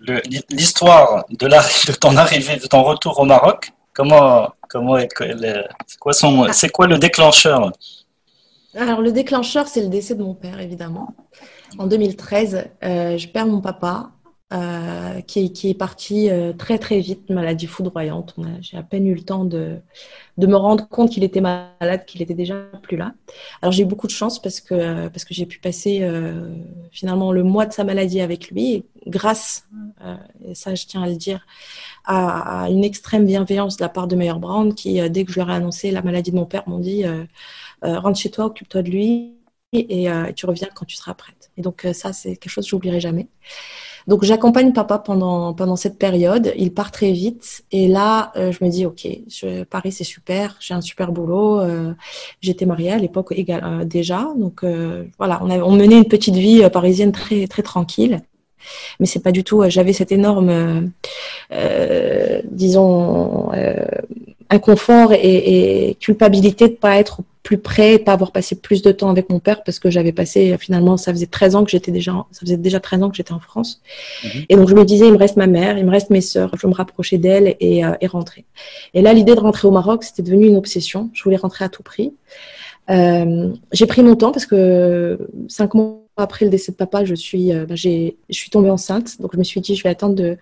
le, l'histoire de, la, de ton arrivée, de ton retour au Maroc, comment, comment est, c'est, quoi son, ah. c'est quoi le déclencheur? Alors, le déclencheur, c'est le décès de mon père, évidemment. En deux mille treize, euh, je perds mon papa. Euh, qui, qui est parti euh, très très vite, maladie foudroyante. On a, j'ai à peine eu le temps de, de me rendre compte qu'il était malade, qu'il était déjà plus là. Alors j'ai eu beaucoup de chance parce que, parce que j'ai pu passer euh, finalement le mois de sa maladie avec lui, et grâce, euh, et ça je tiens à le dire, à, à une extrême bienveillance de la part de Mayer Brown qui, euh, dès que je leur ai annoncé la maladie de mon père, m'ont dit euh, euh, rentre chez toi, occupe-toi de lui et, euh, et tu reviens quand tu seras prête. Et donc euh, ça c'est quelque chose que j'oublierai jamais. Donc, j'accompagne papa pendant, pendant cette période. Il part très vite. Et là, euh, je me dis, OK, je, Paris, c'est super. J'ai un super boulot. Euh, j'étais mariée à l'époque égal, euh, déjà. Donc, euh, voilà, on, a, on menait une petite vie euh, parisienne très, très tranquille. Mais c'est pas du tout… Euh, j'avais cette énorme, euh, euh, disons, euh, inconfort et, et culpabilité de pas être plus près, pas avoir passé plus de temps avec mon père parce que j'avais passé finalement ça faisait treize ans que j'étais déjà ça faisait déjà treize ans que j'étais en France. Mmh. Et donc je me disais il me reste ma mère, il me reste mes sœurs, je me rapprochais d'elles et, euh, et rentrer. Et là l'idée de rentrer au Maroc, c'était devenu une obsession, je voulais rentrer à tout prix. Euh, j'ai pris mon temps parce que cinq mois après le décès de papa, je suis, euh, ben j'ai, je suis tombée enceinte. Donc, je me suis dit, je vais attendre de, de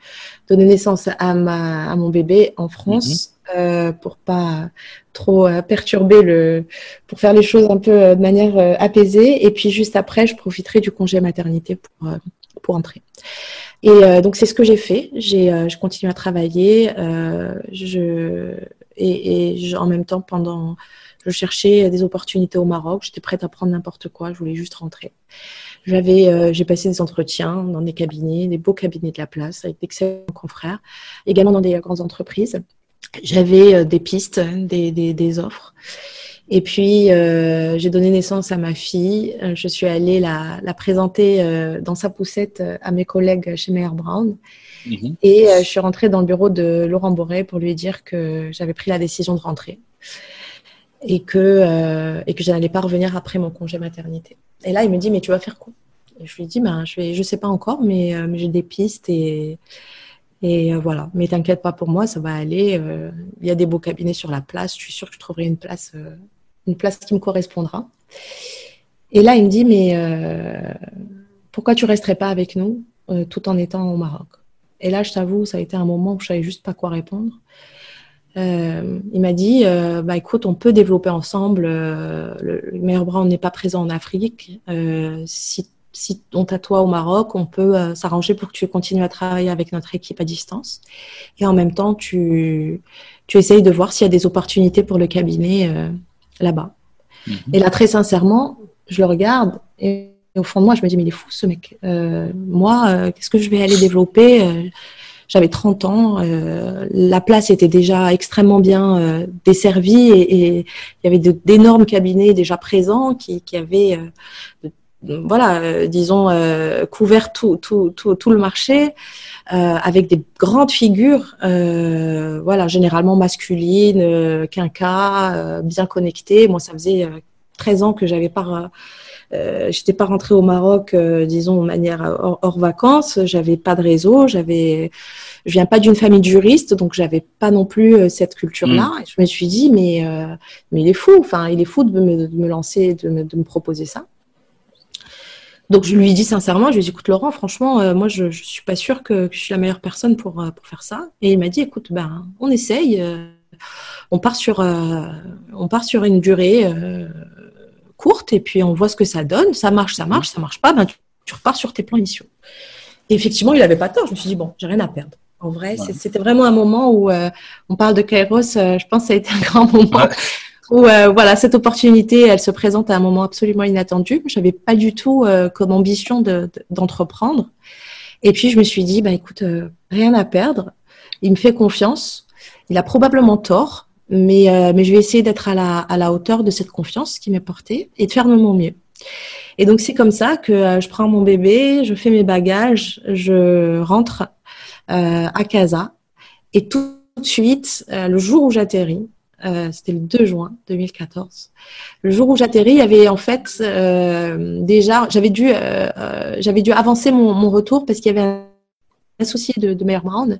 donner naissance à, ma, à mon bébé en France mm-hmm. euh, pour pas trop euh, perturber, le, pour faire les choses un peu euh, de manière euh, apaisée. Et puis, juste après, je profiterai du congé maternité pour, euh, pour entrer. Et euh, donc, c'est ce que j'ai fait. J'ai, euh, je continue à travailler. Euh, je, et et je, en même temps, pendant... Je cherchais des opportunités au Maroc. J'étais prête à prendre n'importe quoi. Je voulais juste rentrer. J'avais, euh, j'ai passé des entretiens dans des cabinets, des beaux cabinets de la place, avec d'excellents confrères, également dans des grandes entreprises. J'avais euh, des pistes, des, des, des offres. Et puis, euh, j'ai donné naissance à ma fille. Je suis allée la, la présenter euh, dans sa poussette à mes collègues chez Mayer Brown. Mmh. Et euh, je suis rentrée dans le bureau de Laurent Bourret pour lui dire que j'avais pris la décision de rentrer. Et que, euh, et que je n'allais pas revenir après mon congé maternité. Et là, il me dit, mais tu vas faire quoi? Et je lui dis, ben, je vais, je sais pas encore, mais, euh, mais j'ai des pistes et, et euh, voilà. Mais t'inquiète pas pour moi, ça va aller. Euh, il y a des beaux cabinets sur la place. Je suis sûre que je trouverai une place, euh, une place qui me correspondra. Et là, il me dit, mais euh, pourquoi tu resterais pas avec nous euh, tout en étant au Maroc? Et là, je t'avoue, ça a été un moment où je savais juste pas quoi répondre. Euh, il m'a dit, euh, bah écoute, on peut développer ensemble. Euh, le, le Mayer Brown n'est pas présent en Afrique. Euh, si, si on t'a toi au Maroc, on peut euh, s'arranger pour que tu continues à travailler avec notre équipe à distance. Et en même temps, tu, tu essayes de voir s'il y a des opportunités pour le cabinet euh, là-bas. Mmh. Et là, très sincèrement, je le regarde et, et au fond de moi, je me dis, mais il est fou ce mec. Euh, moi, euh, qu'est-ce que je vais aller développer euh, J'avais trente ans, euh, la place était déjà extrêmement bien euh, desservie et il y avait de, d'énormes cabinets déjà présents qui, qui avaient, euh, de, voilà, euh, disons, euh, couvert tout, tout, tout, tout le marché euh, avec des grandes figures, euh, voilà, généralement masculines, euh, quinquas, euh, bien connectées. Moi, ça faisait euh, treize ans que j'avais pas. Euh, j'étais pas rentrée au Maroc, euh, disons, de manière hors, hors vacances. J'avais pas de réseau. J'avais, je viens pas d'une famille de juristes, donc j'avais pas non plus euh, cette culture-là. Mmh. Et je me suis dit, mais, euh, mais il est fou. Enfin, il est fou de me, de me lancer, de me, de me proposer ça. Donc je lui dis sincèrement, je lui dis, écoute Laurent, franchement, euh, moi je, je suis pas sûre que, que je suis la meilleure personne pour euh, pour faire ça. Et il m'a dit, écoute, ben, on essaye. Euh, on part sur, euh, on part sur une durée. Euh, courte et puis on voit ce que ça donne, ça marche, ça marche, ça marche pas, ben tu, tu repars sur tes plans initiaux. Et effectivement, il avait pas tort, je me suis dit bon, j'ai rien à perdre. En vrai, ouais. C'était vraiment un moment où euh, on parle de Kairos, euh, je pense que ça a été un grand moment ouais. où euh, voilà, cette opportunité, elle se présente à un moment absolument inattendu, j'avais pas du tout euh, comme ambition de, de, d'entreprendre. Et puis je me suis dit ben écoute, euh, rien à perdre, il me fait confiance, il a probablement tort. mais, euh, mais je vais essayer d'être à la, à la hauteur de cette confiance qui m'est portée et de faire de mon mieux. Et donc, c'est comme ça que euh, je prends mon bébé, je fais mes bagages, je rentre euh, à Casa. Et tout de suite, euh, le jour où j'atterris, euh, c'était le deux juin deux mille quatorze, le jour où j'atterris, il y avait en fait euh, déjà, j'avais dû, euh, euh, j'avais dû avancer mon, mon retour parce qu'il y avait un associé de, de Mayer Brown,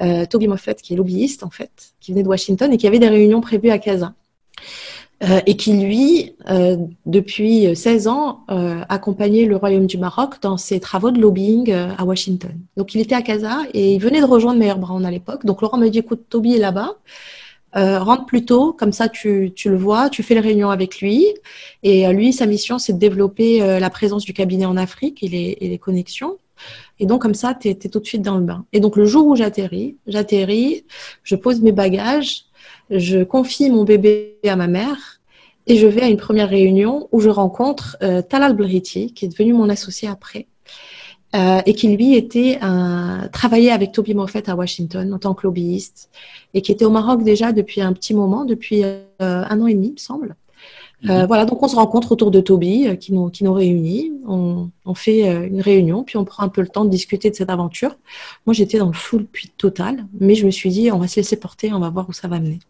euh, Toby Moffett, qui est lobbyiste en fait, qui venait de Washington et qui avait des réunions prévues à Casa. Euh, et qui, lui, euh, depuis seize ans, euh, accompagnait le Royaume du Maroc dans ses travaux de lobbying euh, à Washington. Donc, il était à Casa et il venait de rejoindre Mayer Brown à l'époque. Donc, Laurent me dit, écoute, Toby est là-bas, euh, rentre plus tôt, comme ça, tu, tu le vois, tu fais les réunions avec lui. Et euh, lui, sa mission, c'est de développer euh, la présence du cabinet en Afrique et les, et les connexions. Et donc, comme ça, t'es, t'es tout de suite dans le bain. Et donc, le jour où j'atterris, j'atterris, je pose mes bagages, je confie mon bébé à ma mère et je vais à une première réunion où je rencontre euh, Talal Briti, qui est devenu mon associé après euh, et qui lui était un, travaillait avec Toby Moffett à Washington en tant que lobbyiste et qui était au Maroc déjà depuis un petit moment, depuis euh, un an et demi, il me semble. Mm-hmm. Euh, voilà, donc on se rencontre autour de Toby euh, qui nous, qui nous réunit, on, on fait euh, une réunion, puis on prend un peu le temps de discuter de cette aventure. Moi, j'étais dans le full puits total, mais je me suis dit, on va se laisser porter, on va voir où ça va mener.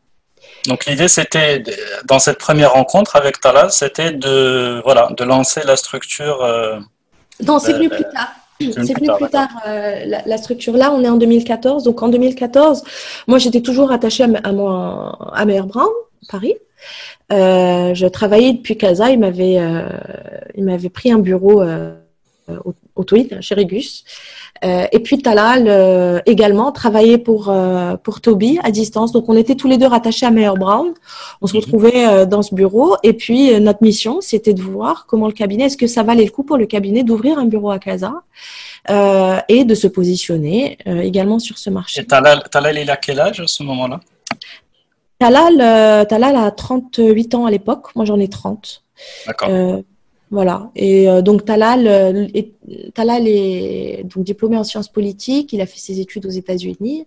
Donc l'idée, c'était, dans cette première rencontre avec Talal, c'était de, voilà, de lancer la structure… Euh, non, c'est venu euh, plus tard. C'est venu plus tard, plus tard euh, la, la structure. Là, on est en deux mille quatorze. Donc en deux mille quatorze, moi, j'étais toujours attachée à, à, mon, à Mayer Brown, Paris. Euh, je travaillais depuis Casa. Il m'avait, euh, il m'avait pris un bureau euh, au, au Toïd, chez Régus. Euh, et puis Talal euh, également travaillait pour euh, pour Toby à distance. Donc on était tous les deux rattachés à Mayer Brown. On se retrouvait euh, dans ce bureau. Et puis euh, notre mission, c'était de voir comment le cabinet, est-ce que ça valait le coup pour le cabinet d'ouvrir un bureau à Casa euh, et de se positionner euh, également sur ce marché. Et Talal, Talal il a quel âge à ce moment-là? Talal, euh, Talal a trente-huit ans à l'époque. Moi j'en ai trente. D'accord. Euh, Voilà. Et euh, donc, Talal, euh, est, Talal est donc diplômé en sciences politiques. Il a fait ses études aux États-Unis.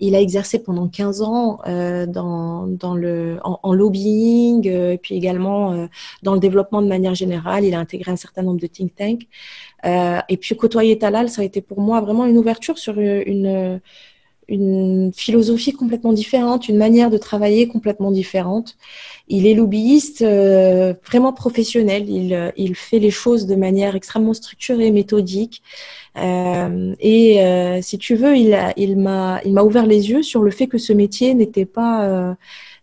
Il a exercé pendant quinze ans euh, dans, dans le, en, en lobbying euh, et puis également euh, dans le développement de manière générale. Il a intégré un certain nombre de think tanks. Euh, et puis, côtoyer Talal, ça a été pour moi vraiment une ouverture sur une, une, une philosophie complètement différente, une manière de travailler complètement différente. Il est lobbyiste euh, vraiment professionnel. Il, euh, il fait les choses de manière extrêmement structurée, méthodique. Euh, et euh, si tu veux, il, a, il, m'a, il m'a ouvert les yeux sur le fait que ce métier n'était pas… Euh,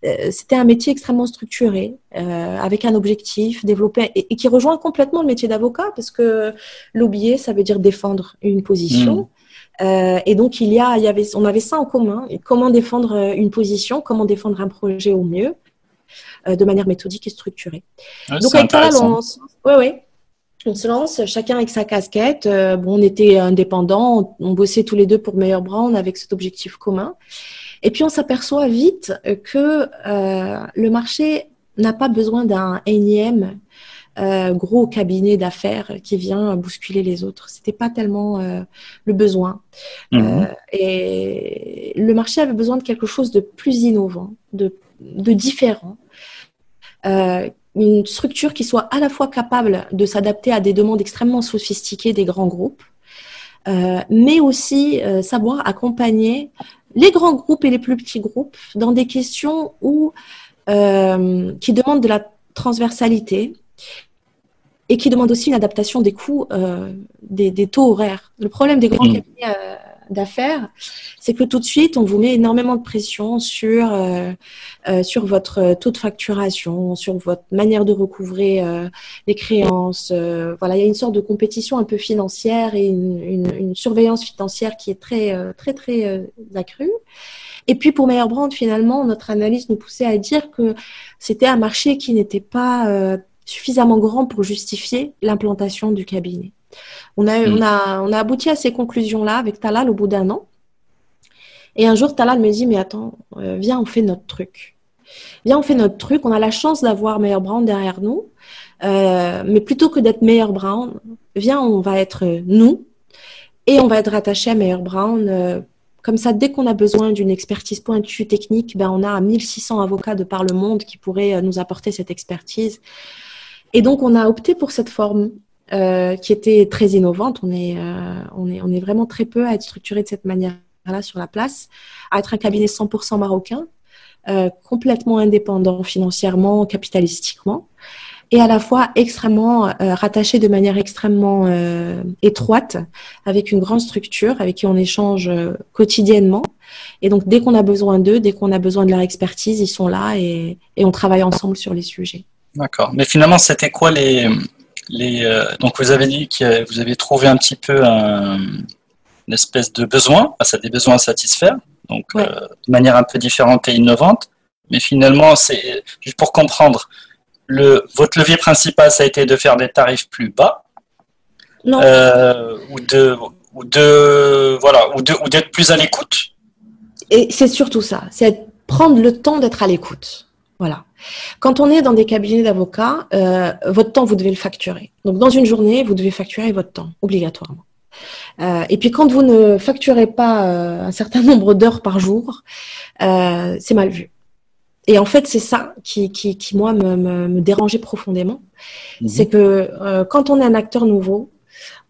euh, c'était un métier extrêmement structuré, euh, avec un objectif développé et, et qui rejoint complètement le métier d'avocat parce que lobbyer, ça veut dire défendre une position. Mmh. Euh, et donc il y a, il y avait, on avait ça en commun. Comment défendre une position, comment défendre un projet au mieux, euh, de manière méthodique et structurée. Ah, donc avec Talal, on, ouais, ouais, on se lance, chacun avec sa casquette. Euh, bon, on était indépendants, on, on bossait tous les deux pour Mayer Brown avec cet objectif commun. Et puis on s'aperçoit vite que euh, le marché n'a pas besoin d'un énième Euh, gros cabinet d'affaires qui vient bousculer les autres. C'était pas tellement euh, le besoin. Mmh. Euh, et le marché avait besoin de quelque chose de plus innovant, de, de différent. Euh, une structure qui soit à la fois capable de s'adapter à des demandes extrêmement sophistiquées des grands groupes, euh, mais aussi euh, savoir accompagner les grands groupes et les plus petits groupes dans des questions où, euh, qui demandent de la transversalité, et qui demande aussi une adaptation des coûts, euh, des, des taux horaires. Le problème des grands mmh. cabinets euh, d'affaires, c'est que tout de suite, on vous met énormément de pression sur, euh, euh, sur votre taux de facturation, sur votre manière de recouvrer euh, les créances. Euh, voilà, il y a une sorte de compétition un peu financière et une, une, une surveillance financière qui est très, euh, très, très euh, accrue. Et puis pour Mayer Brown, finalement, notre analyse nous poussait à dire que c'était un marché qui n'était pas euh, suffisamment grand pour justifier l'implantation du cabinet. On a, mmh. on a, on a abouti à ces conclusions-là avec Talal au bout d'un an. Et un jour, Talal me dit, mais attends, euh, viens, on fait notre truc. Viens, on fait notre truc. On a la chance d'avoir Mayer Brown derrière nous. Euh, mais plutôt que d'être Mayer Brown, viens, on va être nous. Et on va être rattaché à Mayer Brown euh, Comme ça, dès qu'on a besoin d'une expertise pointue technique, ben, on a mille six cents avocats de par le monde qui pourraient nous apporter cette expertise. Et donc, on a opté pour cette forme euh, qui était très innovante. On est, euh, on est, on est vraiment très peu à être structuré de cette manière-là sur la place, à être un cabinet cent pour cent marocain, euh, complètement indépendant financièrement, capitalistiquement, et à la fois extrêmement euh, rattaché de manière extrêmement euh, étroite avec une grande structure avec qui on échange euh, quotidiennement. Et donc, dès qu'on a besoin d'eux, dès qu'on a besoin de leur expertise, ils sont là et, et on travaille ensemble sur les sujets. D'accord. Mais finalement, c'était quoi les… les euh, donc, vous avez dit que vous avez trouvé un petit peu un, une espèce de besoin, enfin, des besoins à satisfaire, donc ouais. euh, de manière un peu différente et innovante. Mais finalement, c'est juste pour comprendre… Le, votre levier principal, ça a été de faire des tarifs plus bas, non. Euh, ou de, ou de, voilà, ou de, ou d'être plus à l'écoute. Et c'est surtout ça, c'est prendre le temps d'être à l'écoute. Voilà. Quand on est dans des cabinets d'avocats, euh, votre temps, vous devez le facturer. Donc, dans une journée, vous devez facturer votre temps, obligatoirement. Euh, et puis, quand vous ne facturez pas euh, un certain nombre d'heures par jour, euh, c'est mal vu. Et en fait, c'est ça qui, qui, qui moi, me, me, me dérangeait profondément. Mmh. C'est que euh, quand on est un acteur nouveau,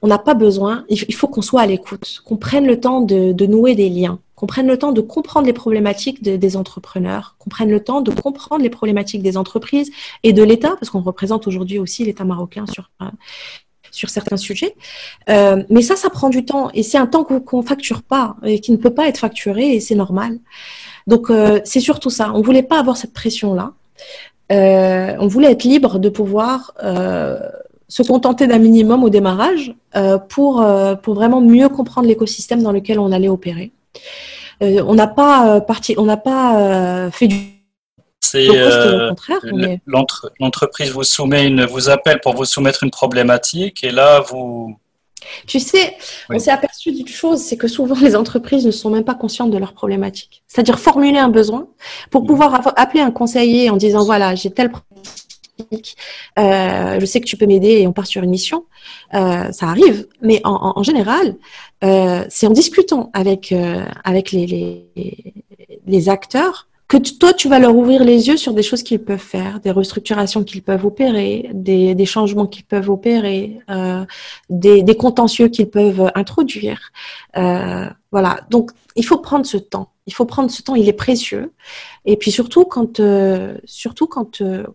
on n'a pas besoin, il, il faut qu'on soit à l'écoute, qu'on prenne le temps de, de nouer des liens, qu'on prenne le temps de comprendre les problématiques de, des entrepreneurs, qu'on prenne le temps de comprendre les problématiques des entreprises et de l'État, parce qu'on représente aujourd'hui aussi l'État marocain sur, euh, sur certains sujets. Euh, mais ça, ça prend du temps. Et c'est un temps qu'on qu'on facture pas et qui ne peut pas être facturé et c'est normal. Donc, euh, c'est surtout ça. On voulait pas avoir cette pression-là. Euh, on voulait être libre de pouvoir euh, se contenter d'un minimum au démarrage euh, pour, euh, pour vraiment mieux comprendre l'écosystème dans lequel on allait opérer. Euh, on n'a pas, euh, parti, on n'a pas euh, fait du... C'est euh, est... l'entre, l'entreprise vous, soumet une, vous appelle pour vous soumettre une problématique et là, vous... Tu sais, oui. On s'est aperçu d'une chose, c'est que souvent les entreprises ne sont même pas conscientes de leurs problématiques. C'est-à-dire formuler un besoin pour oui. pouvoir avoir, appeler un conseiller en disant voilà, j'ai telle problématique, euh, je sais que tu peux m'aider et on part sur une mission. Euh, ça arrive, mais en, en, en général, euh, c'est en discutant avec, euh, avec les, les, les acteurs que tu, toi, tu vas leur ouvrir les yeux sur des choses qu'ils peuvent faire, des restructurations qu'ils peuvent opérer, des, des changements qu'ils peuvent opérer, euh, des, des contentieux qu'ils peuvent introduire. Euh, voilà, donc il faut prendre ce temps. Il faut prendre ce temps, il est précieux. Et puis surtout quand, euh, surtout quand, euh,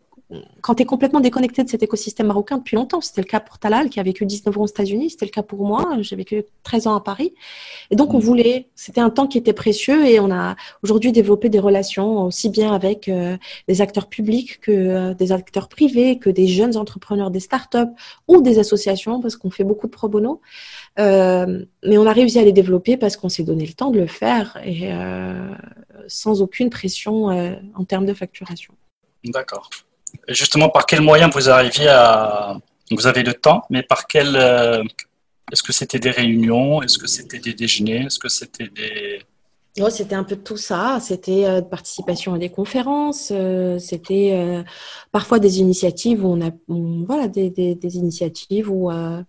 quand tu es complètement déconnecté de cet écosystème marocain depuis longtemps. C'était le cas pour Talal qui a vécu dix-neuf ans aux États-Unis, c'était le cas pour moi, j'ai vécu treize ans à Paris. Et donc on voulait, c'était un temps qui était précieux et on a aujourd'hui développé des relations aussi bien avec euh, des acteurs publics que euh, des acteurs privés, que des jeunes entrepreneurs, des startups ou des associations parce qu'on fait beaucoup de pro bono. Euh, mais on a réussi à les développer parce qu'on s'est donné le temps de le faire et euh, sans aucune pression euh, en termes de facturation. D'accord. Justement, par quels moyens vous arriviez à… Vous avez le temps, mais par quel… Est-ce que c'était des réunions? Est-ce que c'était des déjeuners? Est-ce que c'était des… Oh, c'était un peu de tout ça. C'était euh, participation à des conférences. Euh, c'était euh, parfois des initiatives où on a… On, voilà, des, des, des initiatives où… Euh,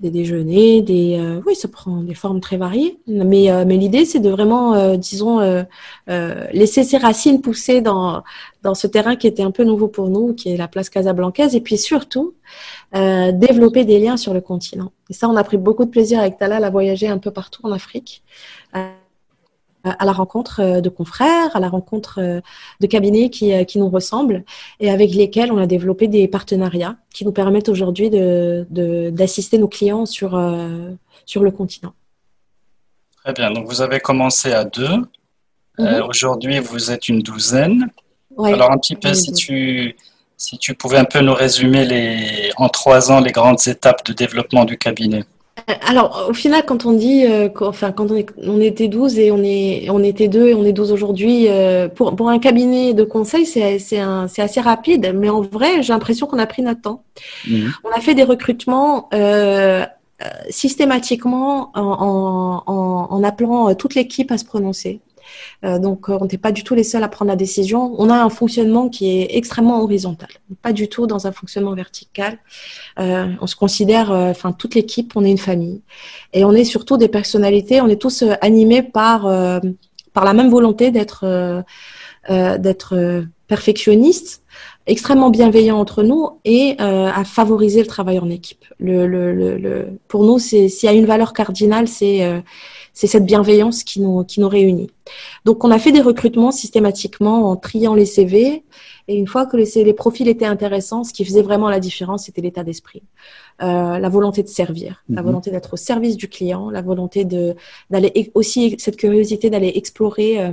des déjeuners, des euh, oui, ça prend des formes très variées. Mais euh, mais l'idée, c'est de vraiment, euh, disons, euh, euh, laisser ses racines pousser dans dans ce terrain qui était un peu nouveau pour nous, qui est la place casablancaise, et puis surtout euh, développer des liens sur le continent. Et ça, on a pris beaucoup de plaisir avec Talal à voyager un peu partout en Afrique. Euh, à la rencontre de confrères, à la rencontre de cabinets qui, qui nous ressemblent et avec lesquels on a développé des partenariats qui nous permettent aujourd'hui de, de, d'assister nos clients sur, euh, sur le continent. Très bien, donc vous avez commencé à deux. Mm-hmm. Euh, aujourd'hui, vous êtes une douzaine. Ouais, alors un petit peu, si tu, si tu pouvais un peu nous résumer les, en trois ans les grandes étapes de développement du cabinet. Alors, au final, quand on dit, euh, qu enfin, quand on, est, on était douze et on est, on était deux et on est douze aujourd'hui, euh, pour, pour un cabinet de conseil, c'est, c'est, c'est assez rapide. Mais en vrai, j'ai l'impression qu'on a pris notre temps. Mmh. On a fait des recrutements euh, systématiquement en, en, en, en appelant toute l'équipe à se prononcer. Euh, donc, on n'est pas du tout les seuls à prendre la décision. On a un fonctionnement qui est extrêmement horizontal, pas du tout dans un fonctionnement vertical. Euh, on se considère, enfin, euh, toute l'équipe, on est une famille. Et on est surtout des personnalités, on est tous euh, animés par, euh, par la même volonté d'être euh, euh, d'être euh, perfectionnistes, extrêmement bienveillants entre nous et euh, à favoriser le travail en équipe. Le, le, le, le, pour nous, s'il y a une valeur cardinale, c'est euh, c'est cette bienveillance qui nous, qui nous réunit. Donc, on a fait des recrutements systématiquement en triant les C V. Et une fois que les, les profils étaient intéressants, ce qui faisait vraiment la différence, c'était l'état d'esprit. Euh, la volonté de servir, mm-hmm. la volonté d'être au service du client, la volonté de, d'aller aussi, cette curiosité d'aller explorer euh,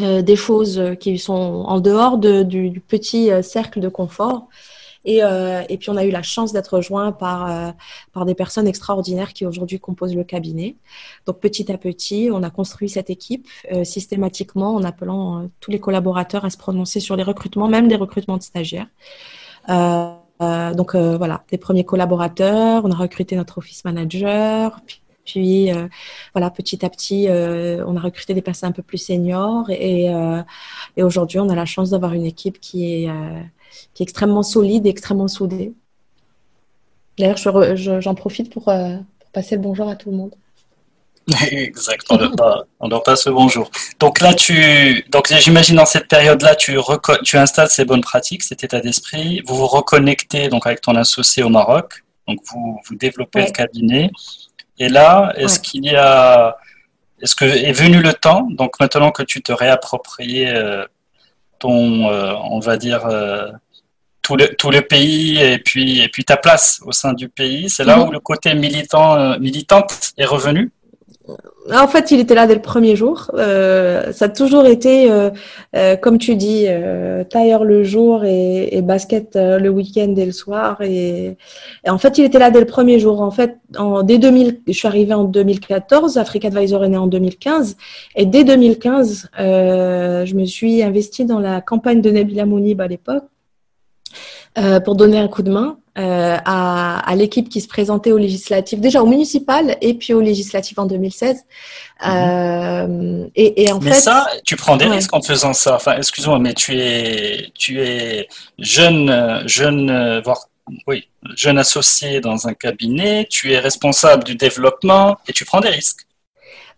euh, des choses qui sont en dehors de, du, du petit cercle de confort. Et, euh, et puis, on a eu la chance d'être rejoint par, euh, par des personnes extraordinaires qui aujourd'hui composent le cabinet. Donc, petit à petit, on a construit cette équipe euh, systématiquement en appelant euh, tous les collaborateurs à se prononcer sur les recrutements, même des recrutements de stagiaires. Euh, euh, donc, euh, voilà, les premiers collaborateurs, on a recruté notre office manager. Puis, puis euh, voilà, petit à petit, euh, on a recruté des personnes un peu plus seniors. Et, euh, et aujourd'hui, on a la chance d'avoir une équipe qui est... Euh, qui est extrêmement solide et extrêmement soudée. D'ailleurs, je, je, j'en profite pour, euh, pour passer le bonjour à tout le monde. Exact, on ne doit pas ce bonjour. Donc là, tu, donc j'imagine dans cette période-là, tu, reco- tu installes ces bonnes pratiques, cet état d'esprit, vous vous reconnectez donc, avec ton associé au Maroc, donc vous, vous développez ouais. le cabinet. Et là, est-ce ouais. qu'il y a... Est-ce que est venu le temps, donc maintenant que tu te réappropriais... Euh, Ton, euh, on va dire, euh, tout, le, tout le pays et puis, et puis ta place au sein du pays. C'est là mmh. où le côté militant, euh, militante est revenu ? En fait, il était là dès le premier jour. Euh, ça a toujours été, euh, euh, comme tu dis, euh, tailleur le jour et, et basket euh, le week-end et le soir. Et, et en fait, il était là dès le premier jour. En fait, en, dès deux mille, je suis arrivée en deux mille quatorze. Africa Advisors est né en deux mille quinze. Et dès deux mille quinze, euh, je me suis investie dans la campagne de Nabila Mounib à l'époque euh, pour donner un coup de main. Euh, à, à l'équipe qui se présentait aux législatives, déjà au municipal et puis aux législatives en deux mille seize. Euh, et, et en mais fait, ça, tu prends des ouais. risques en faisant ça. Enfin, excuse-moi, mais tu es, tu es jeune, jeune, voire oui, jeune associé dans un cabinet. Tu es responsable du développement et tu prends des risques.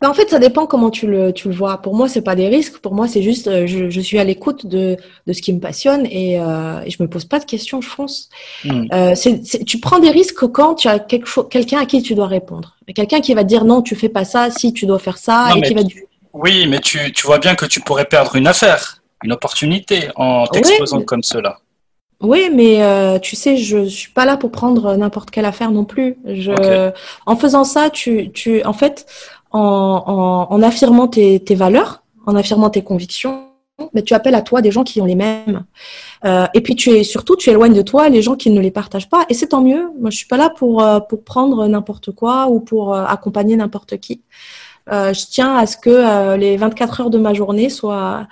Ben en fait, ça dépend comment tu le, tu le vois. Pour moi, c'est pas des risques. Pour moi, c'est juste, je, je suis à l'écoute de, de ce qui me passionne et, euh, et je me pose pas de questions, je fonce. Mmh. Euh, c'est, c'est, tu prends des risques quand tu as quelque chose, quelqu'un à qui tu dois répondre. Quelqu'un qui va te dire non, tu fais pas ça, si tu dois faire ça. Non, et qui va... tu, oui, mais tu, tu vois bien que tu pourrais perdre une affaire, une opportunité en t'exposant oui. comme cela. Oui, mais euh, tu sais, je suis pas là pour prendre n'importe quelle affaire non plus. Je, okay. En faisant ça, tu, tu, en fait, En, en, en affirmant tes, tes valeurs, en affirmant tes convictions, mais tu appelles à toi des gens qui ont les mêmes. Euh, et puis tu es surtout, tu éloignes de toi les gens qui ne les partagent pas. Et c'est tant mieux. Moi, je suis pas là pour pour prendre n'importe quoi ou pour accompagner n'importe qui. Euh, je tiens à ce que euh, les vingt-quatre heures de ma journée soient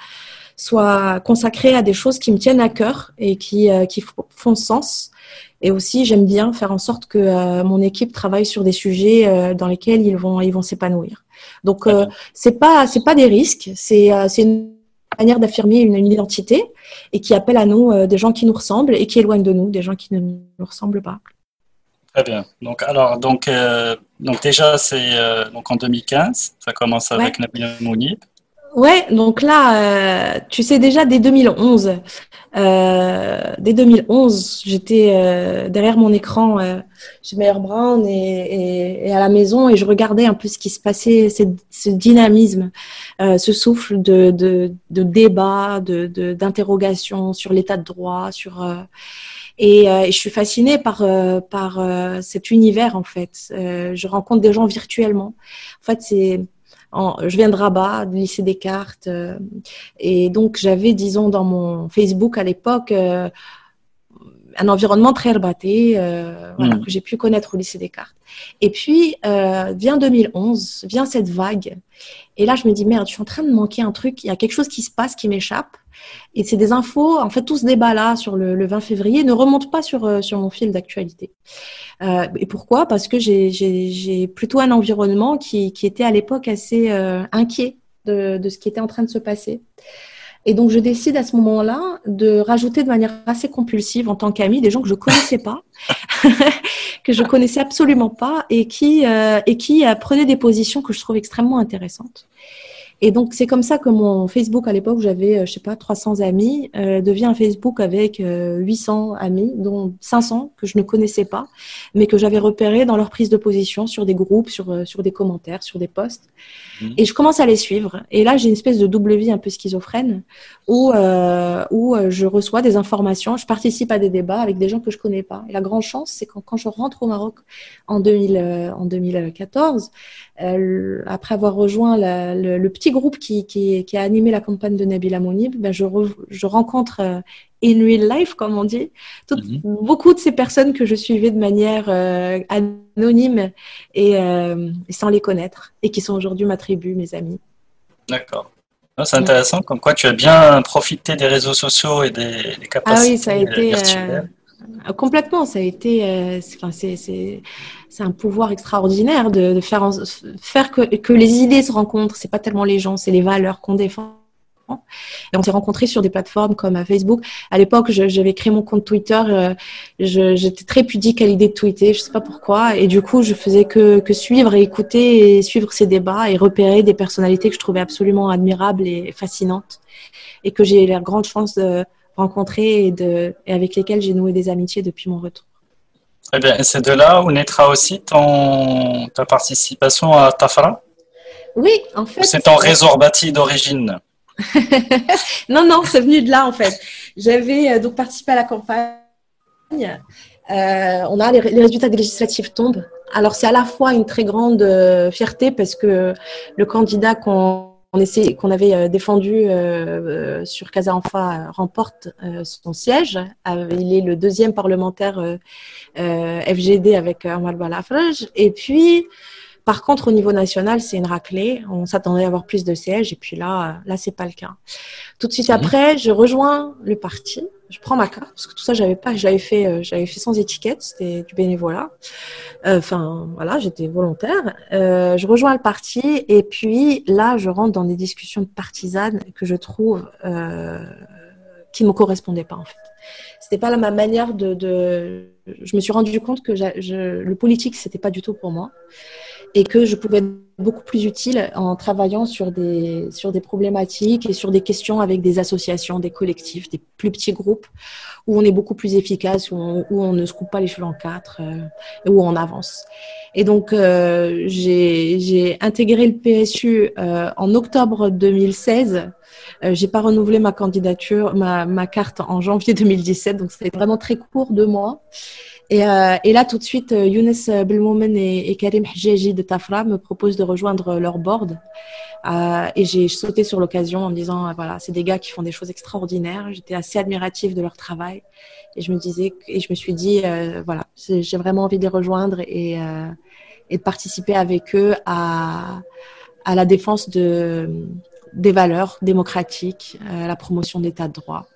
soient consacrées à des choses qui me tiennent à cœur et qui euh, qui font sens. Et aussi, j'aime bien faire en sorte que euh, mon équipe travaille sur des sujets euh, dans lesquels ils vont, ils vont s'épanouir. Donc, euh, c'est pas, c'est pas des risques, c'est, euh, c'est une manière d'affirmer une, une identité et qui appelle à nous euh, des gens qui nous ressemblent et qui éloignent de nous des gens qui ne nous ressemblent pas. Très bien. Donc, alors, donc, euh, donc déjà, c'est euh, donc en deux mille quinze, ça commence avec ouais. Nabila Mounib. Ouais, donc là, euh, tu sais déjà dès deux mille onze, euh, dès deux mille onze, j'étais euh, derrière mon écran euh, chez Mayer Brown et, et, et à la maison et je regardais un peu ce qui se passait, cette, ce dynamisme, euh, ce souffle de, de, de débat, de, de, d'interrogation sur l'état de droit, sur euh, et, euh, et je suis fascinée par euh, par euh, cet univers en fait. Euh, je rencontre des gens virtuellement. En fait, c'est En, je viens de Rabat, du lycée Descartes, euh, et donc j'avais, disons, dans mon Facebook à l'époque, euh, un environnement très rabaté, euh, mmh. voilà, que j'ai pu connaître au lycée Descartes. Et puis, euh, vient deux mille onze, vient cette vague, et là je me dis, merde, je suis en train de manquer un truc, il y a quelque chose qui se passe, qui m'échappe, et c'est des infos, en fait, tout ce débat-là sur le, le vingt février ne remonte pas sur, sur mon fil d'actualité. Euh, et pourquoi ? Parce que j'ai, j'ai, j'ai plutôt un environnement qui, qui était à l'époque assez euh, inquiet de, de ce qui était en train de se passer. Et donc, je décide à ce moment-là de rajouter de manière assez compulsive en tant qu'amie des gens que je connaissais pas, que je connaissais absolument pas et qui, euh, et qui euh, prenaient des positions que je trouve extrêmement intéressantes. Et donc, c'est comme ça que mon Facebook, à l'époque, j'avais, je sais pas, trois cents amis, euh, devient un Facebook avec euh, huit cents amis, dont cinq cents que je ne connaissais pas, mais que j'avais repérés dans leur prise de position sur des groupes, sur, sur des commentaires, sur des posts. Mmh. Et je commence à les suivre. Et là, j'ai une espèce de double vie un peu schizophrène où, euh, où je reçois des informations, je participe à des débats avec des gens que je connais pas. Et la grande chance, c'est quand, quand je rentre au Maroc en, deux mille, euh, en deux mille quatorze, euh, après avoir rejoint la, le, le petit groupe qui, qui, qui a animé la campagne de Nabila Mounib, ben je, re, je rencontre euh, in real life, comme on dit, tout, mm-hmm. beaucoup de ces personnes que je suivais de manière euh, anonyme et euh, sans les connaître et qui sont aujourd'hui ma tribu, mes amis. D'accord. Oh, c'est intéressant, ouais. Comme quoi tu as bien profité des réseaux sociaux et des, des capacités ah oui, ça a été, virtuelles. Euh... Complètement, ça a été, euh, c'est, enfin, c'est, c'est, c'est un pouvoir extraordinaire de, de faire, en, faire que, que les idées se rencontrent. C'est pas tellement les gens, c'est les valeurs qu'on défend. Et on s'est rencontrés sur des plateformes comme Facebook. À l'époque, je, j'avais créé mon compte Twitter. Euh, je, j'étais très pudique à l'idée de tweeter, je sais pas pourquoi. Et du coup, je faisais que, que suivre et écouter et suivre ces débats et repérer des personnalités que je trouvais absolument admirables et fascinantes et que j'ai la grande chance de rencontrés et, de, et avec lesquels j'ai noué des amitiés depuis mon retour. Eh bien, c'est de là où naîtra aussi ton, ta participation à Tafra ? Oui, en fait. Ou c'est ton réseau bâti d'origine ? Non, non, c'est venu de là en fait. J'avais euh, donc participé à la campagne. Euh, on a les, les résultats des législatives tombent. Alors, c'est à la fois une très grande euh, fierté parce que le candidat qu'on On essaie, qu'on avait défendu euh, sur Casablanca remporte euh, son siège. Euh, il est le deuxième parlementaire euh, euh, F G D avec Amal Balafraj. Et puis, par contre, au niveau national, c'est une raclée. On s'attendait à avoir plus de sièges. Et puis là, là, c'est pas le cas. Tout de suite après, je rejoins le parti. Je prends ma carte parce que tout ça, j'avais pas, je l'avais fait, euh, j'avais fait sans étiquette, c'était du bénévolat. Enfin, euh, voilà, j'étais volontaire. Euh, je rejoins le parti et puis là, je rentre dans des discussions partisanes que je trouve euh, qui ne me correspondaient pas en fait. C'était pas là, ma manière de, de. Je me suis rendu compte que j'a... je... le politique, c'était pas du tout pour moi et que je pouvais être beaucoup plus utile en travaillant sur des, sur des problématiques et sur des questions avec des associations, des collectifs, des plus petits groupes où on est beaucoup plus efficace, où on, où on ne se coupe pas les cheveux en quatre, euh, où on avance. Et donc, euh, j'ai, j'ai intégré le P S U euh, en octobre deux mille seize. Euh, j'ai pas renouvelé ma candidature, ma, ma carte en janvier deux mille dix-sept, donc c'était vraiment très court, deux mois. Et, euh, et là, tout de suite, Younes Belmoumen et, et Karim Hajji de Tafra me proposent de rejoindre leur board. Euh, et j'ai sauté sur l'occasion en me disant, voilà, c'est des gars qui font des choses extraordinaires. J'étais assez admirative de leur travail. Et je me disais, et je me suis dit, euh, voilà, j'ai vraiment envie de les rejoindre et, euh, et de participer avec eux à, à la défense de, des valeurs démocratiques, à la promotion de l'état de droit.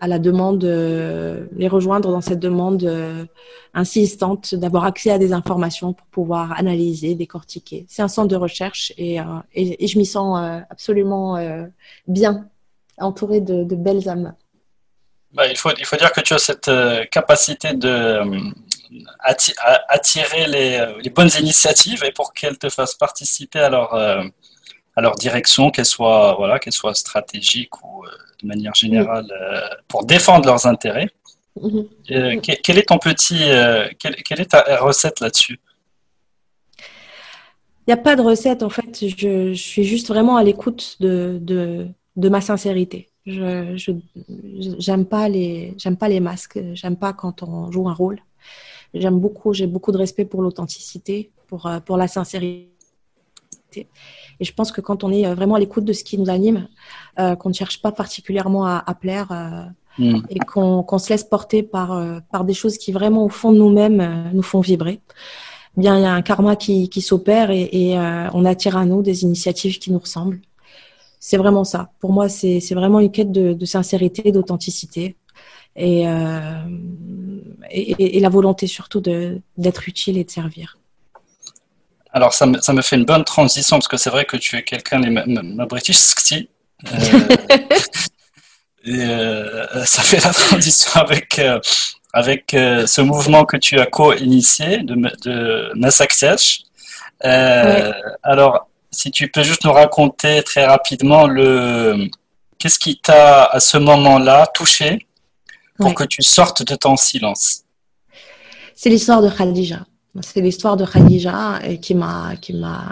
À la demande, euh, les rejoindre dans cette demande euh, insistante d'avoir accès à des informations pour pouvoir analyser, décortiquer. C'est un centre de recherche et, euh, et, et je m'y sens euh, absolument euh, bien, entourée de, de belles âmes. Bah, il faut, il faut dire que tu as cette euh, capacité de euh, atti- attirer les, les bonnes initiatives et pour qu'elles te fassent participer à leur, euh, à leur direction, qu'elles soient, voilà, qu'elles soient stratégiques ou... Euh, de manière générale, euh, pour défendre leurs intérêts. Mm-hmm. Euh, quel, quel est ton petit, euh, quelle, quelle est ta recette là-dessus ? Il n'y a pas de recette, en fait. Je, je suis juste vraiment à l'écoute de, de, de ma sincérité. Je, je, j'aime pas les, j'aime pas les masques. J'aime pas quand on joue un rôle. J'aime beaucoup, j'ai beaucoup de respect pour l'authenticité, pour, pour la sincérité. Et je pense que quand on est vraiment à l'écoute de ce qui nous anime, euh, qu'on ne cherche pas particulièrement à, à plaire euh, mmh. et qu'on, qu'on se laisse porter par, euh, par des choses qui vraiment au fond de nous-mêmes euh, nous font vibrer, eh bien il y a un karma qui, qui s'opère et, et euh, on attire à nous des initiatives qui nous ressemblent. C'est vraiment ça. Pour moi, c'est, c'est vraiment une quête de, de sincérité, d'authenticité et, euh, et, et la volonté surtout de, d'être utile et de servir. Alors, ça me, ça me fait une bonne transition, parce que c'est vrai que tu es quelqu'un, ma, ma, ma British Skti. Euh, et euh, ça fait la transition avec, euh, avec euh, ce mouvement que tu as co-initié, de, de Masaktach. Euh, oui. Alors, si tu peux juste nous raconter très rapidement le qu'est-ce qui t'a, à ce moment-là, touché pour oui. que tu sortes de ton silence. C'est l'histoire de Khadija. C'est l'histoire de Khadija qui m'a, qui m'a,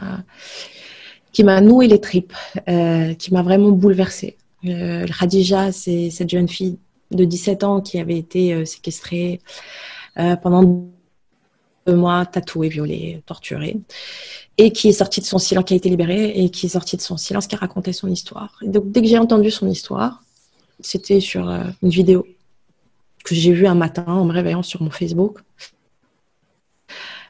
qui m'a noué les tripes, euh, qui m'a vraiment bouleversée. Euh, Khadija, c'est cette jeune fille de dix-sept ans qui avait été euh, séquestrée euh, pendant deux mois, tatouée, violée, torturée, et qui est sortie de son silence, qui a été libérée, et qui est sortie de son silence, qui a raconté son histoire. Et donc, dès que j'ai entendu son histoire, c'était sur euh, une vidéo que j'ai vue un matin en me réveillant sur mon Facebook.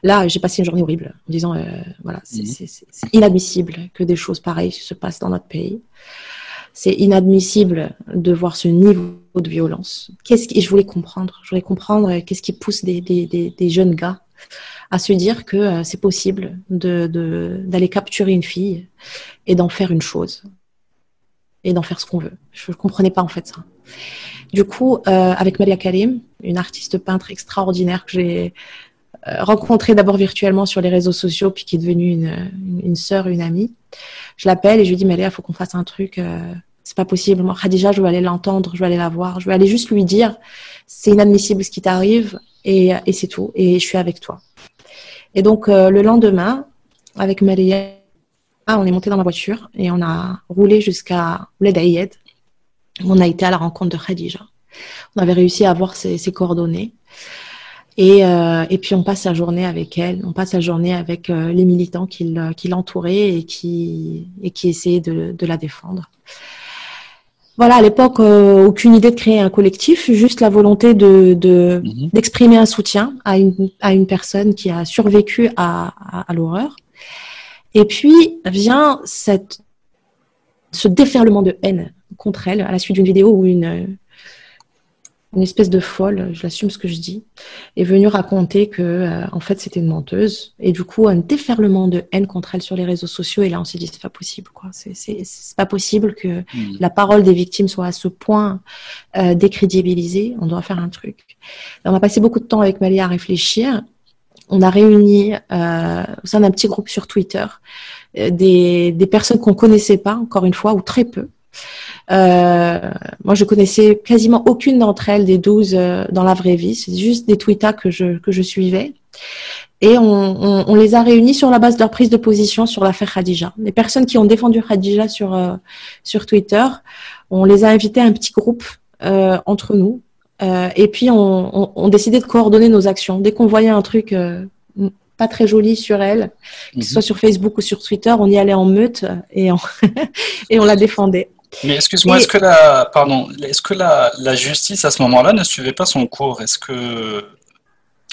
Là, j'ai passé une journée horrible en disant, euh, voilà, c'est, c'est, c'est inadmissible que des choses pareilles se passent dans notre pays. C'est inadmissible de voir ce niveau de violence. Qu'est-ce qui, je voulais comprendre, je voulais comprendre qu'est-ce qui pousse des, des, des, des jeunes gars à se dire que euh, c'est possible de, de, d'aller capturer une fille et d'en faire une chose et d'en faire ce qu'on veut. Je ne comprenais pas en fait ça. Du coup, euh, avec Maria Karim, une artiste peintre extraordinaire que j'ai rencontrée d'abord virtuellement sur les réseaux sociaux, puis qui est devenue une, une, une sœur, une amie. Je l'appelle et je lui dis, mais Léa, il faut qu'on fasse un truc, euh, c'est pas possible. Moi, Khadija, je veux aller l'entendre, je veux aller la voir, je veux aller juste lui dire, c'est inadmissible ce qui t'arrive, et, et c'est tout, et je suis avec toi. Et donc, euh, le lendemain, avec Maria, on est monté dans la voiture, et on a roulé jusqu'à Ouled Aïed. On a été à la rencontre de Khadija. On avait réussi à avoir ses, ses coordonnées. Et, euh, et puis on passe la journée avec elle, on passe la journée avec euh, les militants qui, qui l'entouraient et qui, et qui essayaient de, de la défendre. Voilà, à l'époque, euh, aucune idée de créer un collectif, juste la volonté de, de, mm-hmm. d'exprimer un soutien à une, à une personne qui a survécu à, à, à l'horreur. Et puis vient cette, ce déferlement de haine contre elle à la suite d'une vidéo où une... une espèce de folle, je l'assume ce que je dis, est venue raconter que, euh, en fait, c'était une menteuse. Et du coup, un déferlement de haine contre elle sur les réseaux sociaux. Et là, on s'est dit, c'est pas possible, quoi. C'est, c'est, c'est pas possible que mmh. la parole des victimes soit à ce point euh, décrédibilisée. On doit faire un truc. Et on a passé beaucoup de temps avec Malia à réfléchir. On a réuni euh, au sein d'un petit groupe sur Twitter euh, des, des personnes qu'on connaissait pas, encore une fois, ou très peu. Euh, moi je connaissais quasiment aucune d'entre elles des douze euh, dans la vraie vie, c'est juste des tweetas que je, que je suivais, et on, on, on les a réunis sur la base de leur prise de position sur l'affaire Khadija. Les personnes qui ont défendu Khadija sur, euh, sur Twitter, on les a invitées à un petit groupe euh, entre nous, euh, et puis on, on, on décidait de coordonner nos actions. Dès qu'on voyait un truc euh, pas très jolie sur elle, que ce soit sur Facebook ou sur Twitter, on y allait en meute et on, et on la défendait. Mais excuse-moi, et... est-ce que, la, pardon, est-ce que la, la justice à ce moment-là ne suivait pas son cours ? Est-ce que...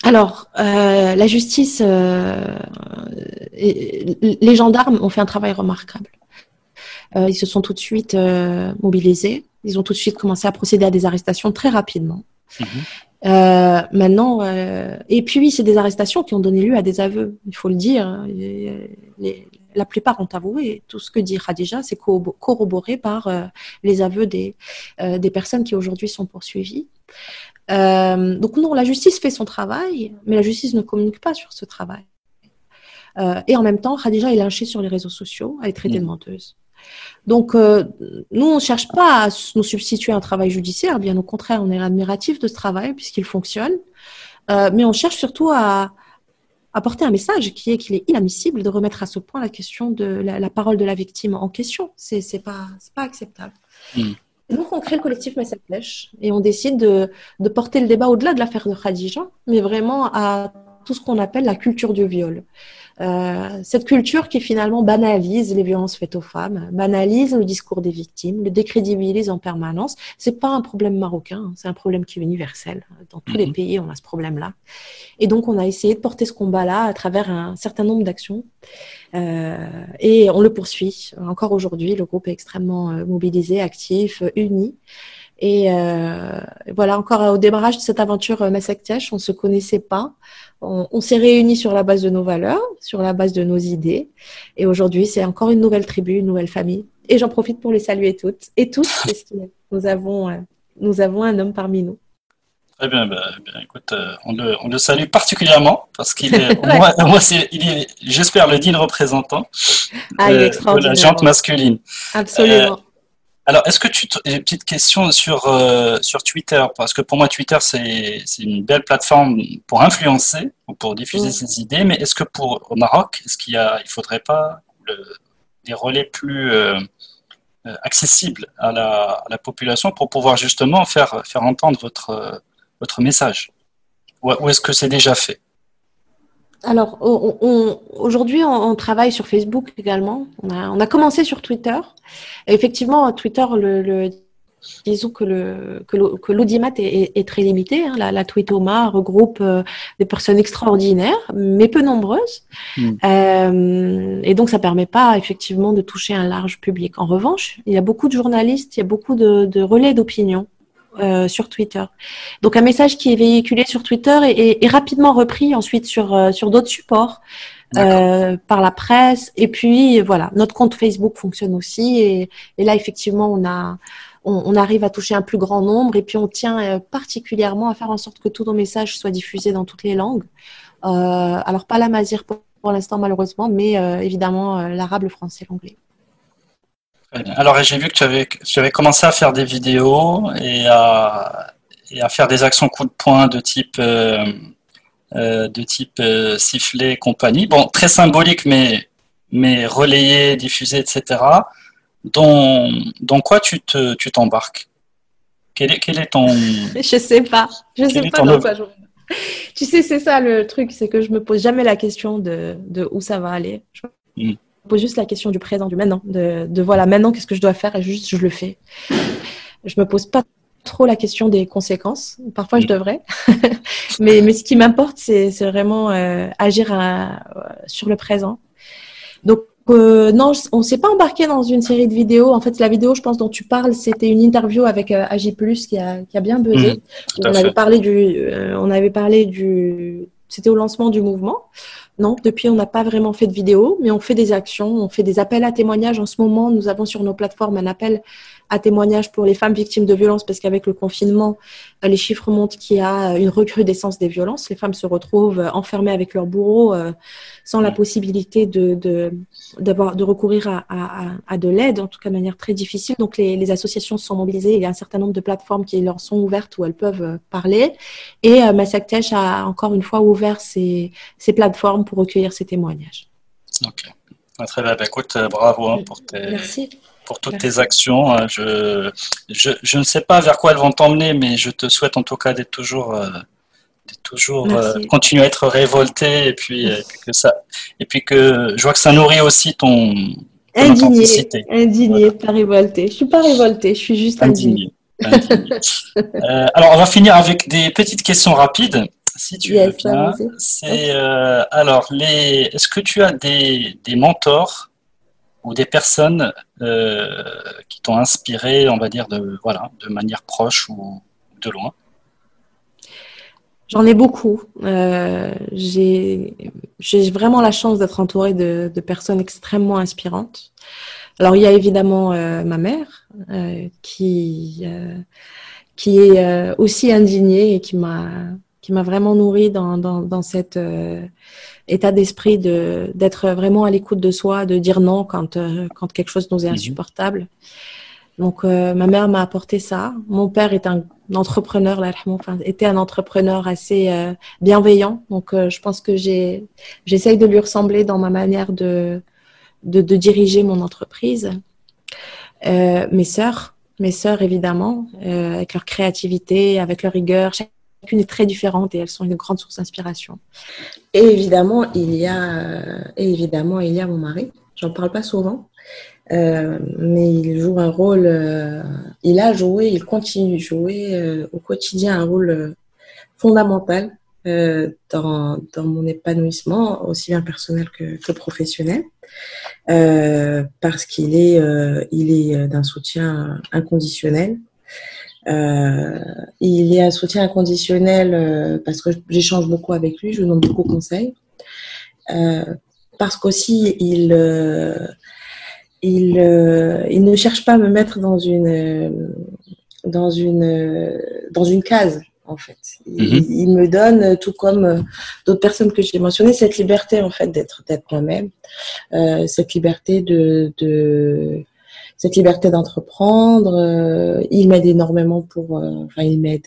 Alors, euh, la justice, euh, les gendarmes ont fait un travail remarquable. Euh, ils se sont tout de suite euh, mobilisés, ils ont tout de suite commencé à procéder à des arrestations très rapidement. Mmh. Euh, maintenant, euh, et puis c'est des arrestations qui ont donné lieu à des aveux, il faut le dire. Les, les, la plupart ont avoué. Tout ce que dit Khadija, c'est corroboré par euh, les aveux des, euh, des personnes qui aujourd'hui sont poursuivies. Euh, donc non, la justice fait son travail, mais la justice ne communique pas sur ce travail. Euh, et en même temps, Khadija est lynchée sur les réseaux sociaux, elle est traitée mmh. de menteuse. Donc, euh, nous, on ne cherche pas à nous substituer à un travail judiciaire. Bien au contraire, on est admiratif de ce travail puisqu'il fonctionne. Euh, mais on cherche surtout à, à porter un message qui est qu'il est inadmissible de remettre à ce point la question de la, la parole de la victime en question. C'est, c'est pas, c'est pas acceptable. Mmh. Et donc, on crée le collectif Masaktach et on décide de, de porter le débat au-delà de l'affaire de Khadija, mais vraiment à tout ce qu'on appelle la culture du viol. Euh, cette culture qui finalement banalise les violences faites aux femmes, banalise le discours des victimes, le décrédibilise en permanence. C'est pas un problème marocain, hein, c'est un problème qui est universel. Dans tous mm-hmm. les pays, on a ce problème-là. Et donc, on a essayé de porter ce combat-là à travers un certain nombre d'actions. Euh, et on le poursuit. Encore aujourd'hui, le groupe est extrêmement euh, mobilisé, actif, euh, uni. Et euh, voilà, encore au démarrage de cette aventure euh, Masaktach, on ne se connaissait pas. On, on s'est réunis sur la base de nos valeurs, sur la base de nos idées. Et aujourd'hui, c'est encore une nouvelle tribu, une nouvelle famille. Et j'en profite pour les saluer toutes et tous, parce que nous avons, euh, nous avons un homme parmi nous. Très bien, bah, bien écoute, euh, on, le, on le salue particulièrement, parce qu'il est, ouais. moi, moi c'est, il est, j'espère, le digne représentant ah, euh, de la gente masculine. Absolument. Euh, Alors, est-ce que tu te... J'ai une petite question sur, euh, sur Twitter, parce que pour moi, Twitter, c'est, c'est une belle plateforme pour influencer ou pour diffuser mmh. ses idées, mais est-ce que pour au Maroc, est-ce qu'il y a, il faudrait pas le, des relais plus euh, accessibles à la, à la population pour pouvoir justement faire, faire entendre votre, votre message? Ou, ou est-ce que c'est déjà fait? Alors, on, on, aujourd'hui, on, on travaille sur Facebook également. On a, on a commencé sur Twitter. Et effectivement, Twitter, le, le, disons que, le, que, le, que l'audimat est, est, est très limité. Hein. La, la Tweetoma regroupe euh, des personnes extraordinaires, mais peu nombreuses. Mmh. Euh, et donc, ça ne permet pas effectivement de toucher un large public. En revanche, il y a beaucoup de journalistes, il y a beaucoup de, de relais d'opinion. Euh, sur Twitter. Donc un message qui est véhiculé sur Twitter et, et, et rapidement repris ensuite sur, euh, sur d'autres supports euh, par la presse. Et puis voilà, notre compte Facebook fonctionne aussi et, et là effectivement on, a, on, on arrive à toucher un plus grand nombre et puis on tient euh, particulièrement à faire en sorte que tous nos messages soient diffusés dans toutes les langues. Euh, alors pas l'amazigh pour, pour l'instant malheureusement, mais euh, évidemment euh, l'arabe, le français, l'anglais. Alors, j'ai vu que tu avais, tu avais commencé à faire des vidéos et à, et à faire des actions coup de poing de type, euh, euh, de type euh, sifflet et compagnie. Bon, très symbolique, mais, mais relayé, diffusé, et cetera. Dans, dans quoi tu, te, tu t'embarques ? Quel est, quel est ton... Je sais pas. Je sais pas dans quoi je... Tu sais, c'est ça le truc, c'est que je me pose jamais la question de, de où ça va aller. Mm. Pose juste la question du présent, du maintenant, de, de voilà, maintenant, qu'est-ce que je dois faire et juste, je le fais. Je me pose pas trop la question des conséquences. Parfois, je devrais. mais, mais ce qui m'importe, c'est, c'est vraiment euh, agir à, euh, sur le présent. Donc, euh, non, on ne s'est pas embarqué dans une série de vidéos. En fait, la vidéo, je pense, dont tu parles, c'était une interview avec euh, A J plus, qui a, qui a bien buzzé. Mmh, on, avait parlé du, euh, on avait parlé du... C'était au lancement du mouvement. Non, depuis, on n'a pas vraiment fait de vidéo, mais on fait des actions, on fait des appels à témoignages. En ce moment, nous avons sur nos plateformes un appel à témoignages pour les femmes victimes de violences parce qu'avec le confinement, les chiffres montrent qu'il y a une recrudescence des violences. Les femmes se retrouvent enfermées avec leur bourreau euh, sans la possibilité de, de, d'avoir, de recourir à, à, à de l'aide, en tout cas de manière très difficile. Donc, les, les associations sont mobilisées. Il y a un certain nombre de plateformes qui leur sont ouvertes où elles peuvent parler. Et euh, Masaktach a encore une fois ouvert ses, ses plateformes pour recueillir ces témoignages. Ok. Ah, très bien. Bah, écoute, bravo hein, pour tes... Merci. Pour toutes tes actions. Je, je, je ne sais pas vers quoi elles vont t'emmener, mais je te souhaite en tout cas d'être toujours, euh, d'être toujours euh, continuer à être révolté et puis, et puis que ça, et puis que je vois que ça nourrit aussi ton, ton indigné, authenticité. Indigné, voilà. Pas révolté. Je suis pas révolté, je suis juste indigné. indigné. euh, alors on va finir avec des petites questions rapides, si tu yes, veux bien. C'est euh, alors les, est-ce que tu as des, des mentors? Ou des personnes euh, qui t'ont inspiré, on va dire, de, voilà, de manière proche ou de loin? J'en ai beaucoup. Euh, j'ai, j'ai vraiment la chance d'être entourée de, de personnes extrêmement inspirantes. Alors, il y a évidemment euh, ma mère euh, qui, euh, qui est euh, aussi indignée et qui m'a, qui m'a vraiment nourrie dans, dans, dans cette... Euh, état d'esprit de, d'être vraiment à l'écoute de soi, de dire non quand, euh, quand quelque chose nous est insupportable. Donc, euh, ma mère m'a apporté ça. Mon père est un entrepreneur, là, enfin, était un entrepreneur assez euh, bienveillant. Donc, euh, je pense que j'ai, j'essaye de lui ressembler dans ma manière de, de, de diriger mon entreprise. Euh, mes sœurs, mes sœurs évidemment, euh, avec leur créativité, avec leur rigueur, chacune est très différente et elles sont une grande source d'inspiration. Et évidemment, il y a, et évidemment, il y a mon mari. J'en parle pas souvent, euh, mais il joue un rôle. Euh, il a joué, il continue de jouer euh, au quotidien un rôle euh, fondamental euh, dans, dans mon épanouissement, aussi bien personnel que, que professionnel, euh, parce qu'il est, euh, il est d'un soutien inconditionnel. Euh, il y a un soutien inconditionnel euh, parce que j'échange beaucoup avec lui, je lui demande beaucoup de conseils. Euh, parce qu'aussi, il, euh, il, euh, il ne cherche pas à me mettre dans une, euh, dans une, euh, dans une case, en fait. Il, mm-hmm. il me donne, tout comme euh, d'autres personnes que j'ai mentionnées, cette liberté, en fait, d'être, d'être moi-même, euh, cette liberté de... de cette liberté d'entreprendre, euh, il m'aide énormément pour... Euh, enfin, il m'aide.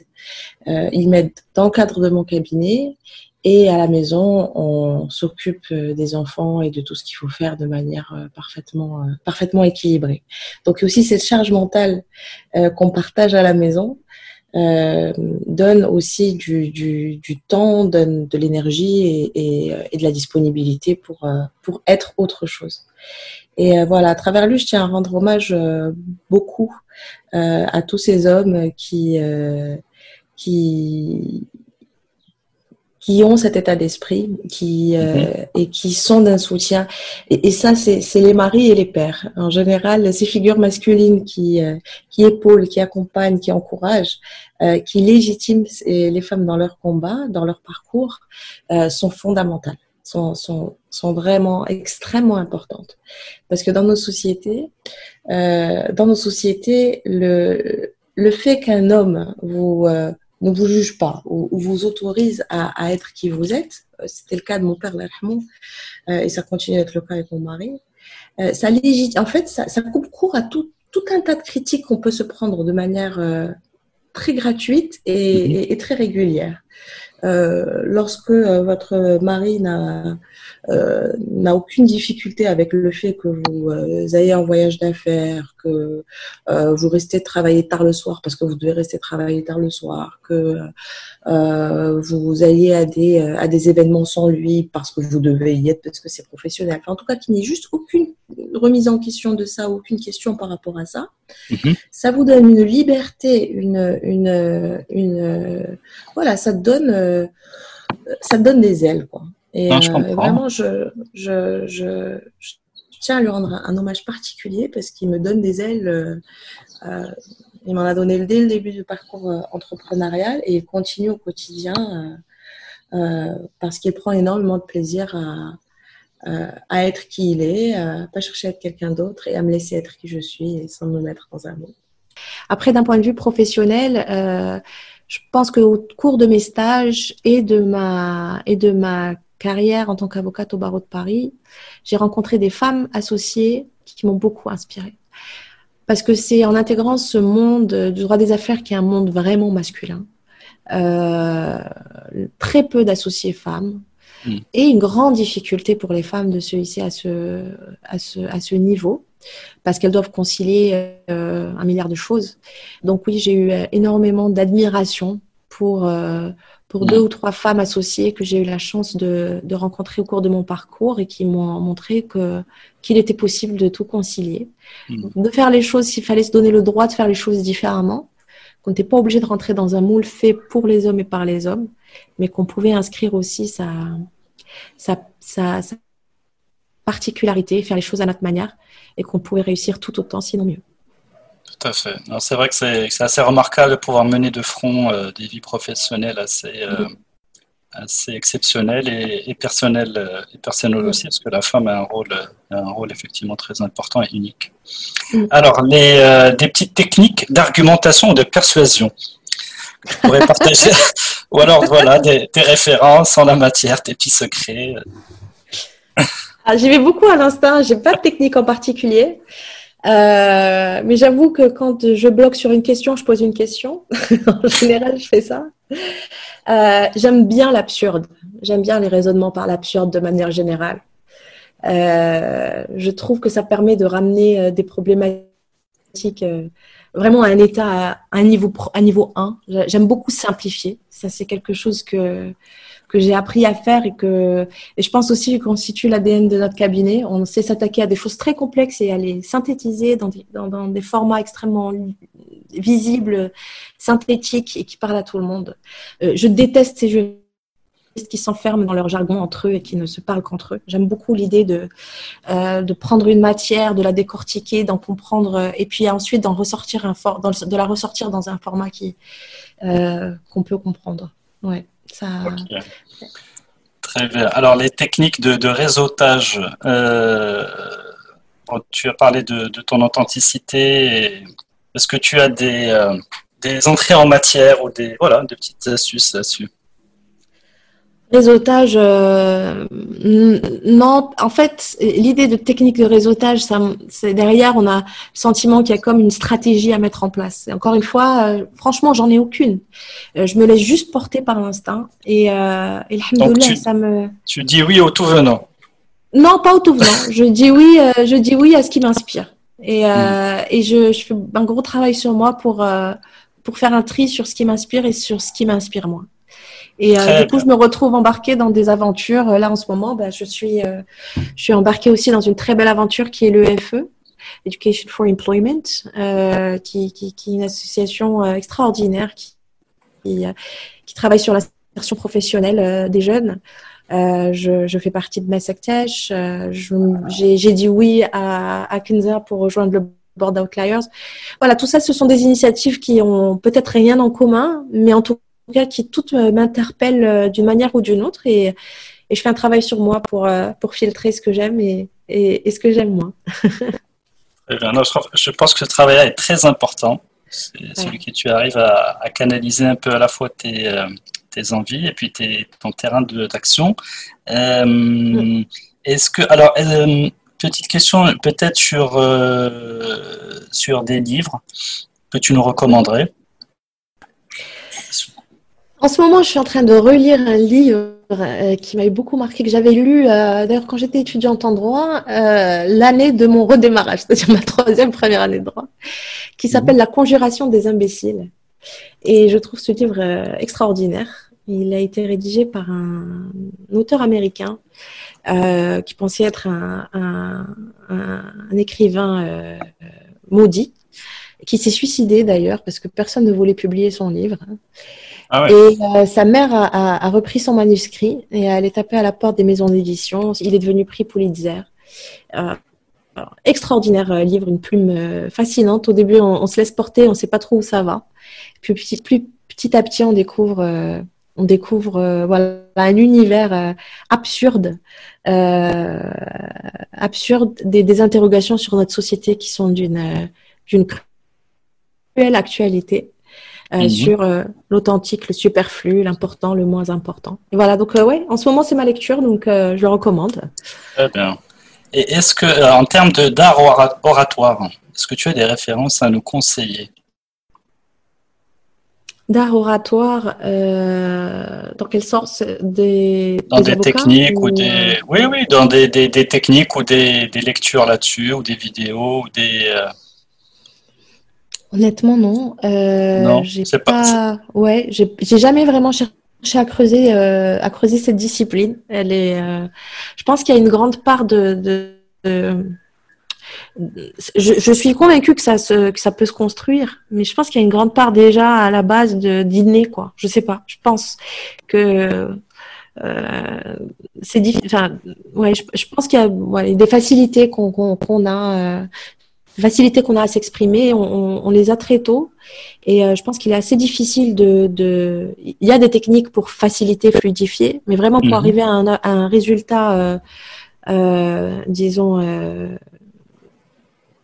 Euh, il m'aide dans le cadre de mon cabinet et à la maison, on s'occupe des enfants et de tout ce qu'il faut faire de manière euh, parfaitement, euh, parfaitement équilibrée. Donc, aussi, cette charge mentale euh, qu'on partage à la maison euh, donne aussi du, du, du temps, donne de l'énergie et, et, et de la disponibilité pour, euh, pour être autre chose. Et voilà, à travers lui, je tiens à rendre hommage euh, beaucoup euh, à tous ces hommes qui, euh, qui, qui ont cet état d'esprit qui, euh, et qui sont d'un soutien. Et, et ça, c'est, c'est les maris et les pères. En général, ces figures masculines qui, euh, qui épaulent, qui accompagnent, qui encouragent, euh, qui légitiment les femmes dans leur combat, dans leur parcours, euh, sont fondamentales. Sont, sont, sont vraiment extrêmement importantes. Parce que dans nos sociétés, euh, dans nos sociétés le, le fait qu'un homme vous, euh, ne vous juge pas ou, ou vous autorise à, à être qui vous êtes, c'était le cas de mon père, l'arhamou, euh, et ça continue d'être le cas avec mon mari, euh, ça légit... en fait, ça, ça coupe court à tout, tout un tas de critiques qu'on peut se prendre de manière euh, très gratuite et, et, et très régulière. Euh, lorsque euh, votre mari n'a, euh, n'a aucune difficulté avec le fait que vous euh, ayez un voyage d'affaires, que euh, vous restez travailler tard le soir parce que vous devez rester travailler tard le soir, que euh, vous alliez à des, à des événements sans lui parce que vous devez y être parce que c'est professionnel. Enfin, en tout cas, qu'il n'y ait juste aucune remise en question de ça, aucune question par rapport à ça. Mm-hmm. Ça vous donne une liberté, une, une, une, voilà, ça donne euh, ça donne des ailes, quoi. Et non, je euh, vraiment, je, je, je, je tiens à lui rendre un, un hommage particulier parce qu'il me donne des ailes. Euh, euh, il m'en a donné dès le début du parcours euh, entrepreneurial et il continue au quotidien euh, euh, parce qu'il prend énormément de plaisir à, euh, à être qui il est, à pas chercher à être quelqu'un d'autre et à me laisser être qui je suis et sans me mettre dans un moule. Après, d'un point de vue professionnel, euh, je pense qu'au cours de mes stages et de ma, et de ma carrière en tant qu'avocate au barreau de Paris, j'ai rencontré des femmes associées qui, qui m'ont beaucoup inspirée. Parce que c'est en intégrant ce monde du droit des affaires qui est un monde vraiment masculin, euh, très peu d'associées femmes, mmh. et une grande difficulté pour les femmes de se hisser à ce, à ce, à ce niveau. Parce qu'elles doivent concilier euh, un milliard de choses. Donc oui, j'ai eu euh, énormément d'admiration pour, euh, pour deux ou trois femmes associées que j'ai eu la chance de, de rencontrer au cours de mon parcours et qui m'ont montré que, qu'il était possible de tout concilier. Mmh. De faire les choses, s'il fallait se donner le droit de faire les choses différemment, qu'on n'était pas obligé de rentrer dans un moule fait pour les hommes et par les hommes, mais qu'on pouvait inscrire aussi sa, sa, sa, sa particularité, faire les choses à notre manière, et qu'on pouvait réussir tout autant, sinon mieux. Tout à fait. Non, c'est vrai que c'est, c'est assez remarquable de pouvoir mener de front euh, des vies professionnelles assez, euh, mmh. assez exceptionnelles et, et personnelles, euh, et personnelles mmh. aussi, parce que la femme a un rôle, un rôle effectivement très important et unique. Mmh. Alors, les, euh, des petites techniques d'argumentation ou de persuasion que je pourrais partager, ou alors voilà, des, des références en la matière, des petits secrets. Ah, j'y vais beaucoup à l'instinct, j'ai pas de technique en particulier, euh, mais j'avoue que quand je bloque sur une question, je pose une question. En général, je fais ça. Euh, j'aime bien l'absurde, j'aime bien les raisonnements par l'absurde de manière générale. Euh, je trouve que ça permet de ramener des problématiques euh, vraiment à un état, à un niveau, à niveau un. J'aime beaucoup simplifier, ça c'est quelque chose que... que j'ai appris à faire et que et je pense aussi qu'on constitue l'A D N de notre cabinet. On sait s'attaquer à des choses très complexes et à les synthétiser dans des, dans, dans des formats extrêmement visibles, synthétiques et qui parlent à tout le monde. Euh, je déteste ces jeux qui s'enferment dans leur jargon entre eux et qui ne se parlent qu'entre eux. J'aime beaucoup l'idée de, euh, de prendre une matière, de la décortiquer, d'en comprendre et puis ensuite d'en ressortir un for, dans le, de la ressortir dans un format qui, euh, qu'on peut comprendre. Ouais, ça... Okay. Très bien. Alors, les techniques de, de réseautage, euh, tu as parlé de, de ton authenticité. Est-ce que tu as des, euh, des entrées en matière ou des, voilà, des petites astuces là-dessus? Réseautage, euh, non. En fait, l'idée de technique de réseautage, ça, c'est derrière, on a le sentiment qu'il y a comme une stratégie à mettre en place. Et encore une fois, euh, franchement, j'en ai aucune. Euh, je me laisse juste porter par l'instinct. Et, euh, et alhamdoulilah, ça me. Tu dis oui au tout venant. Non, pas au tout venant. je dis oui, euh, je dis oui à ce qui m'inspire. Et, euh, mm. et je, je fais un gros travail sur moi pour euh, pour faire un tri sur ce qui m'inspire et sur ce qui m'inspire moins. Et euh, du coup, je me retrouve embarquée dans des aventures. Là, en ce moment, bah, je suis, euh, je suis embarquée aussi dans une très belle aventure qui est l'E F E, Education for Employment, euh, qui, qui, qui est une association extraordinaire qui, qui, qui travaille sur l'insertion professionnelle euh, des jeunes. Euh, je, je fais partie de Masaktach. Euh, j'ai, j'ai dit oui à, à Kinzer pour rejoindre le board d'Outlierz. Voilà, tout ça, ce sont des initiatives qui ont peut-être rien en commun, mais en tout cas qui toutes m'interpellent d'une manière ou d'une autre et, et je fais un travail sur moi pour, pour filtrer ce que j'aime et, et, et ce que j'aime moins. Eh bien, non, je, je pense que ce travail-là est très important. C'est ouais. celui que tu arrives à, à canaliser un peu à la fois tes, euh, tes envies et puis tes, ton terrain de, d'action. Euh, mmh. Est-ce que... Alors, euh, petite question peut-être sur, euh, sur des livres que tu nous recommanderais. En ce moment, je suis en train de relire un livre euh, qui m'avait beaucoup marqué, que j'avais lu, euh, d'ailleurs, quand j'étais étudiante en droit, euh, l'année de mon redémarrage, c'est-à-dire ma troisième première année de droit, qui s'appelle mmh. « La conjuration des imbéciles ». Et je trouve ce livre euh, extraordinaire. Il a été rédigé par un, un auteur américain euh, qui pensait être un, un, un, un écrivain euh, maudit, qui s'est suicidé d'ailleurs, parce que personne ne voulait publier son livre. Ah ouais. Et euh, sa mère a, a, a repris son manuscrit et elle est tapée à la porte des maisons d'édition. Il est devenu prix Pulitzer. Euh, alors, extraordinaire euh, livre, une plume euh, fascinante. Au début, on, on se laisse porter, on ne sait pas trop où ça va. Puis petit, plus, petit à petit, on découvre, euh, on découvre euh, voilà, un univers euh, absurde, euh, absurde des, des interrogations sur notre société qui sont d'une, euh, d'une cruelle actualité. Euh, mmh. sur euh, l'authentique, le superflu, l'important, le moins important. Et voilà, donc euh, ouais, en ce moment, c'est ma lecture, donc euh, je le recommande. Très bien. Et est-ce que, euh, en termes de, d'art oratoire, est-ce que tu as des références à nous conseiller? D'art oratoire, euh, dans quel sens des, Dans des, des techniques ou, ou des... Oui, oui, dans des, des, des techniques ou des, des lectures là-dessus, ou des vidéos, ou des... Euh... Honnêtement, non. Euh, non, j'ai c'est pas. pas... Ouais, j'ai, j'ai jamais vraiment cherché à creuser, euh, à creuser cette discipline. Elle est. Euh... Je pense qu'il y a une grande part de. de, de... Je, je suis convaincue que ça se, que ça peut se construire, mais je pense qu'il y a une grande part déjà à la base de d'inné, quoi. Je sais pas. Je pense que. Euh, c'est difficile. Enfin, ouais, je, je pense qu'il y a ouais, des facilités qu'on qu'on, qu'on a. Euh... facilité qu'on a à s'exprimer, on, on, on les a très tôt et euh, je pense qu'il est assez difficile de, de... Il y a des techniques pour faciliter, fluidifier, mais vraiment pour mm-hmm. arriver à un, à un résultat, euh, euh, disons, euh,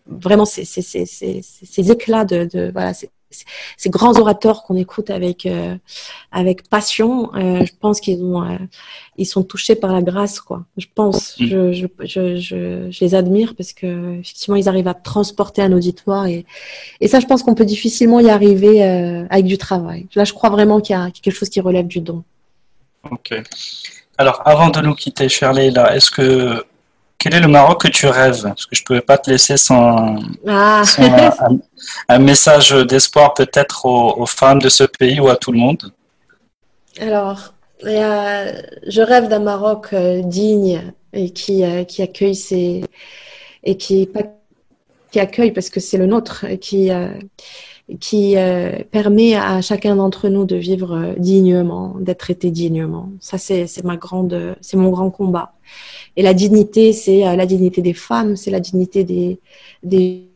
vraiment ces, ces, ces, ces, ces éclats de, de voilà, ces, ces grands orateurs qu'on écoute avec euh, avec passion, euh, je pense qu'ils ont, euh, ils sont touchés par la grâce, quoi. Je pense, je je je je, je les admire parce que effectivement ils arrivent à transporter un auditoire et et ça je pense qu'on peut difficilement y arriver euh, avec du travail. Là je crois vraiment qu'il y a quelque chose qui relève du don. Ok. Alors avant de nous quitter, chère Leïla, est-ce que quel est le Maroc que tu rêves? Parce que je ne pouvais pas te laisser sans, ah. sans un, un, un message d'espoir peut-être aux, aux femmes de ce pays ou à tout le monde. Alors, euh, je rêve d'un Maroc euh, digne et qui, euh, qui accueille ses... et qui, pas, qui accueille parce que c'est le nôtre, et qui, euh, qui euh, permet à chacun d'entre nous de vivre dignement, d'être traité dignement. Ça, c'est ma grande, c'est mon grand combat. Et la dignité, c'est la dignité des femmes, c'est la dignité des, des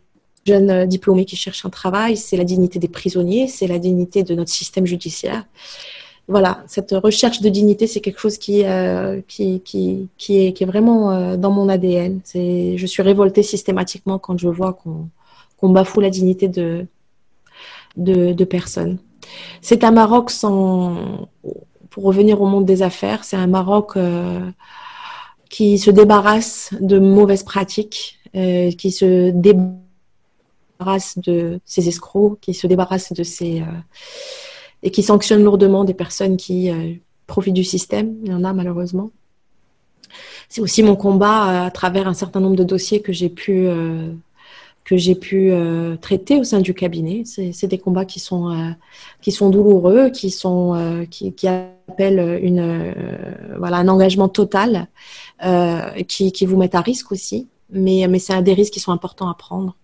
jeunes diplômés qui cherchent un travail, c'est la dignité des prisonniers, c'est la dignité de notre système judiciaire. Voilà, cette recherche de dignité, c'est quelque chose qui, euh, qui, qui, qui, est, qui est vraiment euh, dans mon A D N. Je suis révoltée systématiquement quand je vois qu'on qu'on bafoue la dignité de, de, de personnes. C'est un Maroc sans... Pour revenir au monde des affaires, c'est un Maroc euh, qui se débarrasse de mauvaises pratiques, euh, qui se débarrasse de ses escrocs, qui se débarrasse de ses... Euh, et qui sanctionne lourdement des personnes qui euh, profitent du système. Il y en a malheureusement. C'est aussi mon combat euh, à travers un certain nombre de dossiers que j'ai pu, euh, que j'ai pu euh, traiter au sein du cabinet. C'est des combats qui sont, euh, qui sont douloureux, qui, sont, euh, qui, qui appellent une, euh, voilà, un engagement total, euh, qui, qui vous mettent à risque aussi. Mais, mais c'est un des risques qui sont importants à prendre,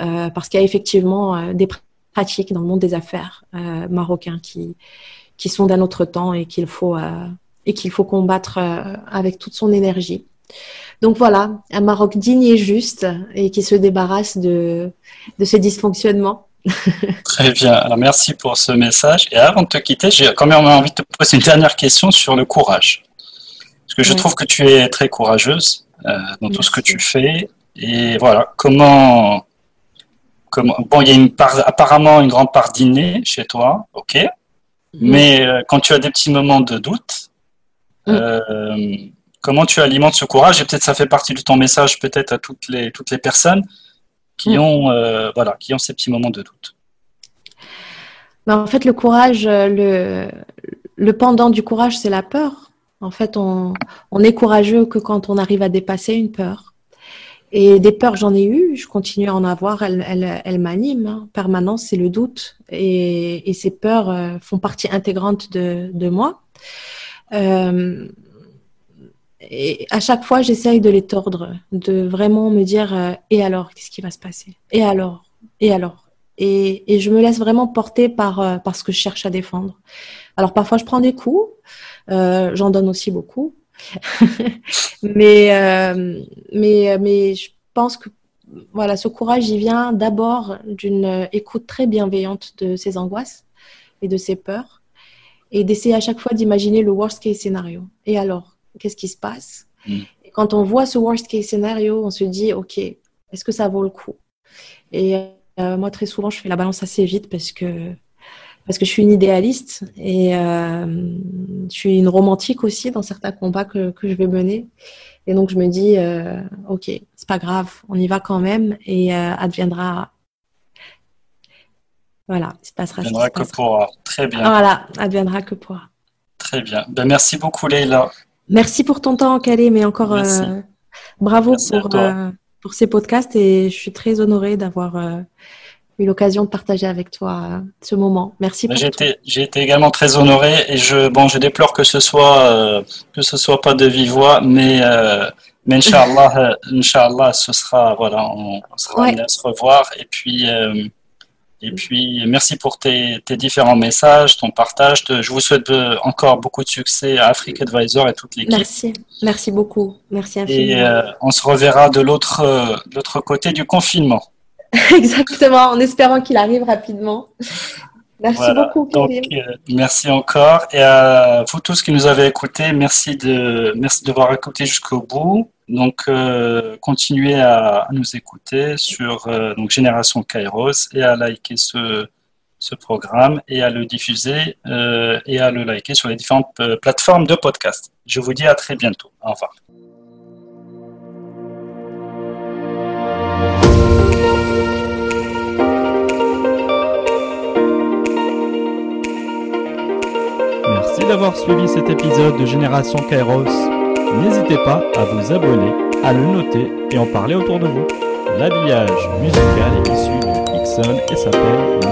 euh, parce qu'il y a effectivement euh, des pratiques dans le monde des affaires euh, marocains qui, qui sont d'un autre temps et qu'il faut, euh, et qu'il faut combattre euh, avec toute son énergie. Donc voilà, un Maroc digne et juste et qui se débarrasse de, de ses dysfonctionnements. Très bien, alors merci pour ce message. Et avant de te quitter, j'ai quand même envie de te poser une dernière question sur le courage. Parce que je ouais. trouve que tu es très courageuse euh, dans merci. tout ce que tu fais. Et voilà, comment... Comme, bon, il y a une part, apparemment une grande part d'inné chez toi, ok. Mmh. Mais euh, quand tu as des petits moments de doute, euh, mmh. comment tu alimentes ce courage? Et peut-être ça fait partie de ton message, peut-être à toutes les toutes les personnes qui mmh. ont euh, voilà, qui ont ces petits moments de doute. Ben, en fait, le courage, le le pendant du courage, c'est la peur. En fait, on on est courageux que quand on arrive à dépasser une peur. Et des peurs, j'en ai eu, je continue à en avoir, elles, elles, elles m'animent. Hein. Permanent, c'est le doute. Et, et ces peurs euh, font partie intégrante de, de moi. Euh, et à chaque fois, j'essaye de les tordre, de vraiment me dire euh, « Et alors, qu'est-ce qui va se passer ? Et alors ? Et alors ?» Et je me laisse vraiment porter par, euh, par ce que je cherche à défendre. Alors parfois, je prends des coups, euh, j'en donne aussi beaucoup. mais, euh, mais, mais je pense que voilà, ce courage, il vient d'abord d'une écoute très bienveillante de ses angoisses et de ses peurs, et d'essayer à chaque fois d'imaginer le worst case scénario. Et alors, qu'est-ce qui se passe? mm. Et quand on voit ce worst case scénario, on se dit, ok, est-ce que ça vaut le coup? Et euh, moi, très souvent, je fais la balance assez vite parce que Parce que je suis une idéaliste et euh, je suis une romantique aussi dans certains combats que, que je vais mener. Et donc, je me dis, euh, ok, c'est pas grave, on y va quand même et euh, adviendra. Voilà, il se passera. Adviendra que pourra. Très bien. Voilà, adviendra que pourra. Très bien. Ben, merci beaucoup, Leïla. Merci pour ton temps, Karim, mais encore euh, bravo merci pour, euh, pour ces podcasts et je suis très honorée d'avoir... Euh, l'occasion de partager avec toi ce moment. Merci pour tout. J'ai été également très honoré et je, bon, je déplore que ce soit, euh, que ce soit pas de vive voix, mais, euh, mais Inch'Allah, Inch'Allah, ce sera, voilà, on sera amené à se revoir. Et puis, euh, et puis merci pour tes, tes différents messages, ton partage. Je vous souhaite encore beaucoup de succès à Africa Advisors et toute l'équipe. Merci, merci beaucoup. Merci infiniment. Et euh, on se reverra de l'autre euh, l'autre côté du confinement. Exactement, en espérant qu'il arrive rapidement. Merci voilà, beaucoup. Donc, euh, merci encore. Et à vous tous qui nous avez écoutés, merci de merci d'avoir écouté jusqu'au bout. Donc, euh, continuez à, à nous écouter sur euh, donc Génération Kairos et à liker ce, ce programme et à le diffuser euh, et à le liker sur les différentes euh, plateformes de podcast. Je vous dis à très bientôt. Au revoir. Merci d'avoir suivi cet épisode de Génération Kairos. N'hésitez pas à vous abonner, à le noter et en parler autour de vous. L'habillage musical est issu de Xone et s'appelle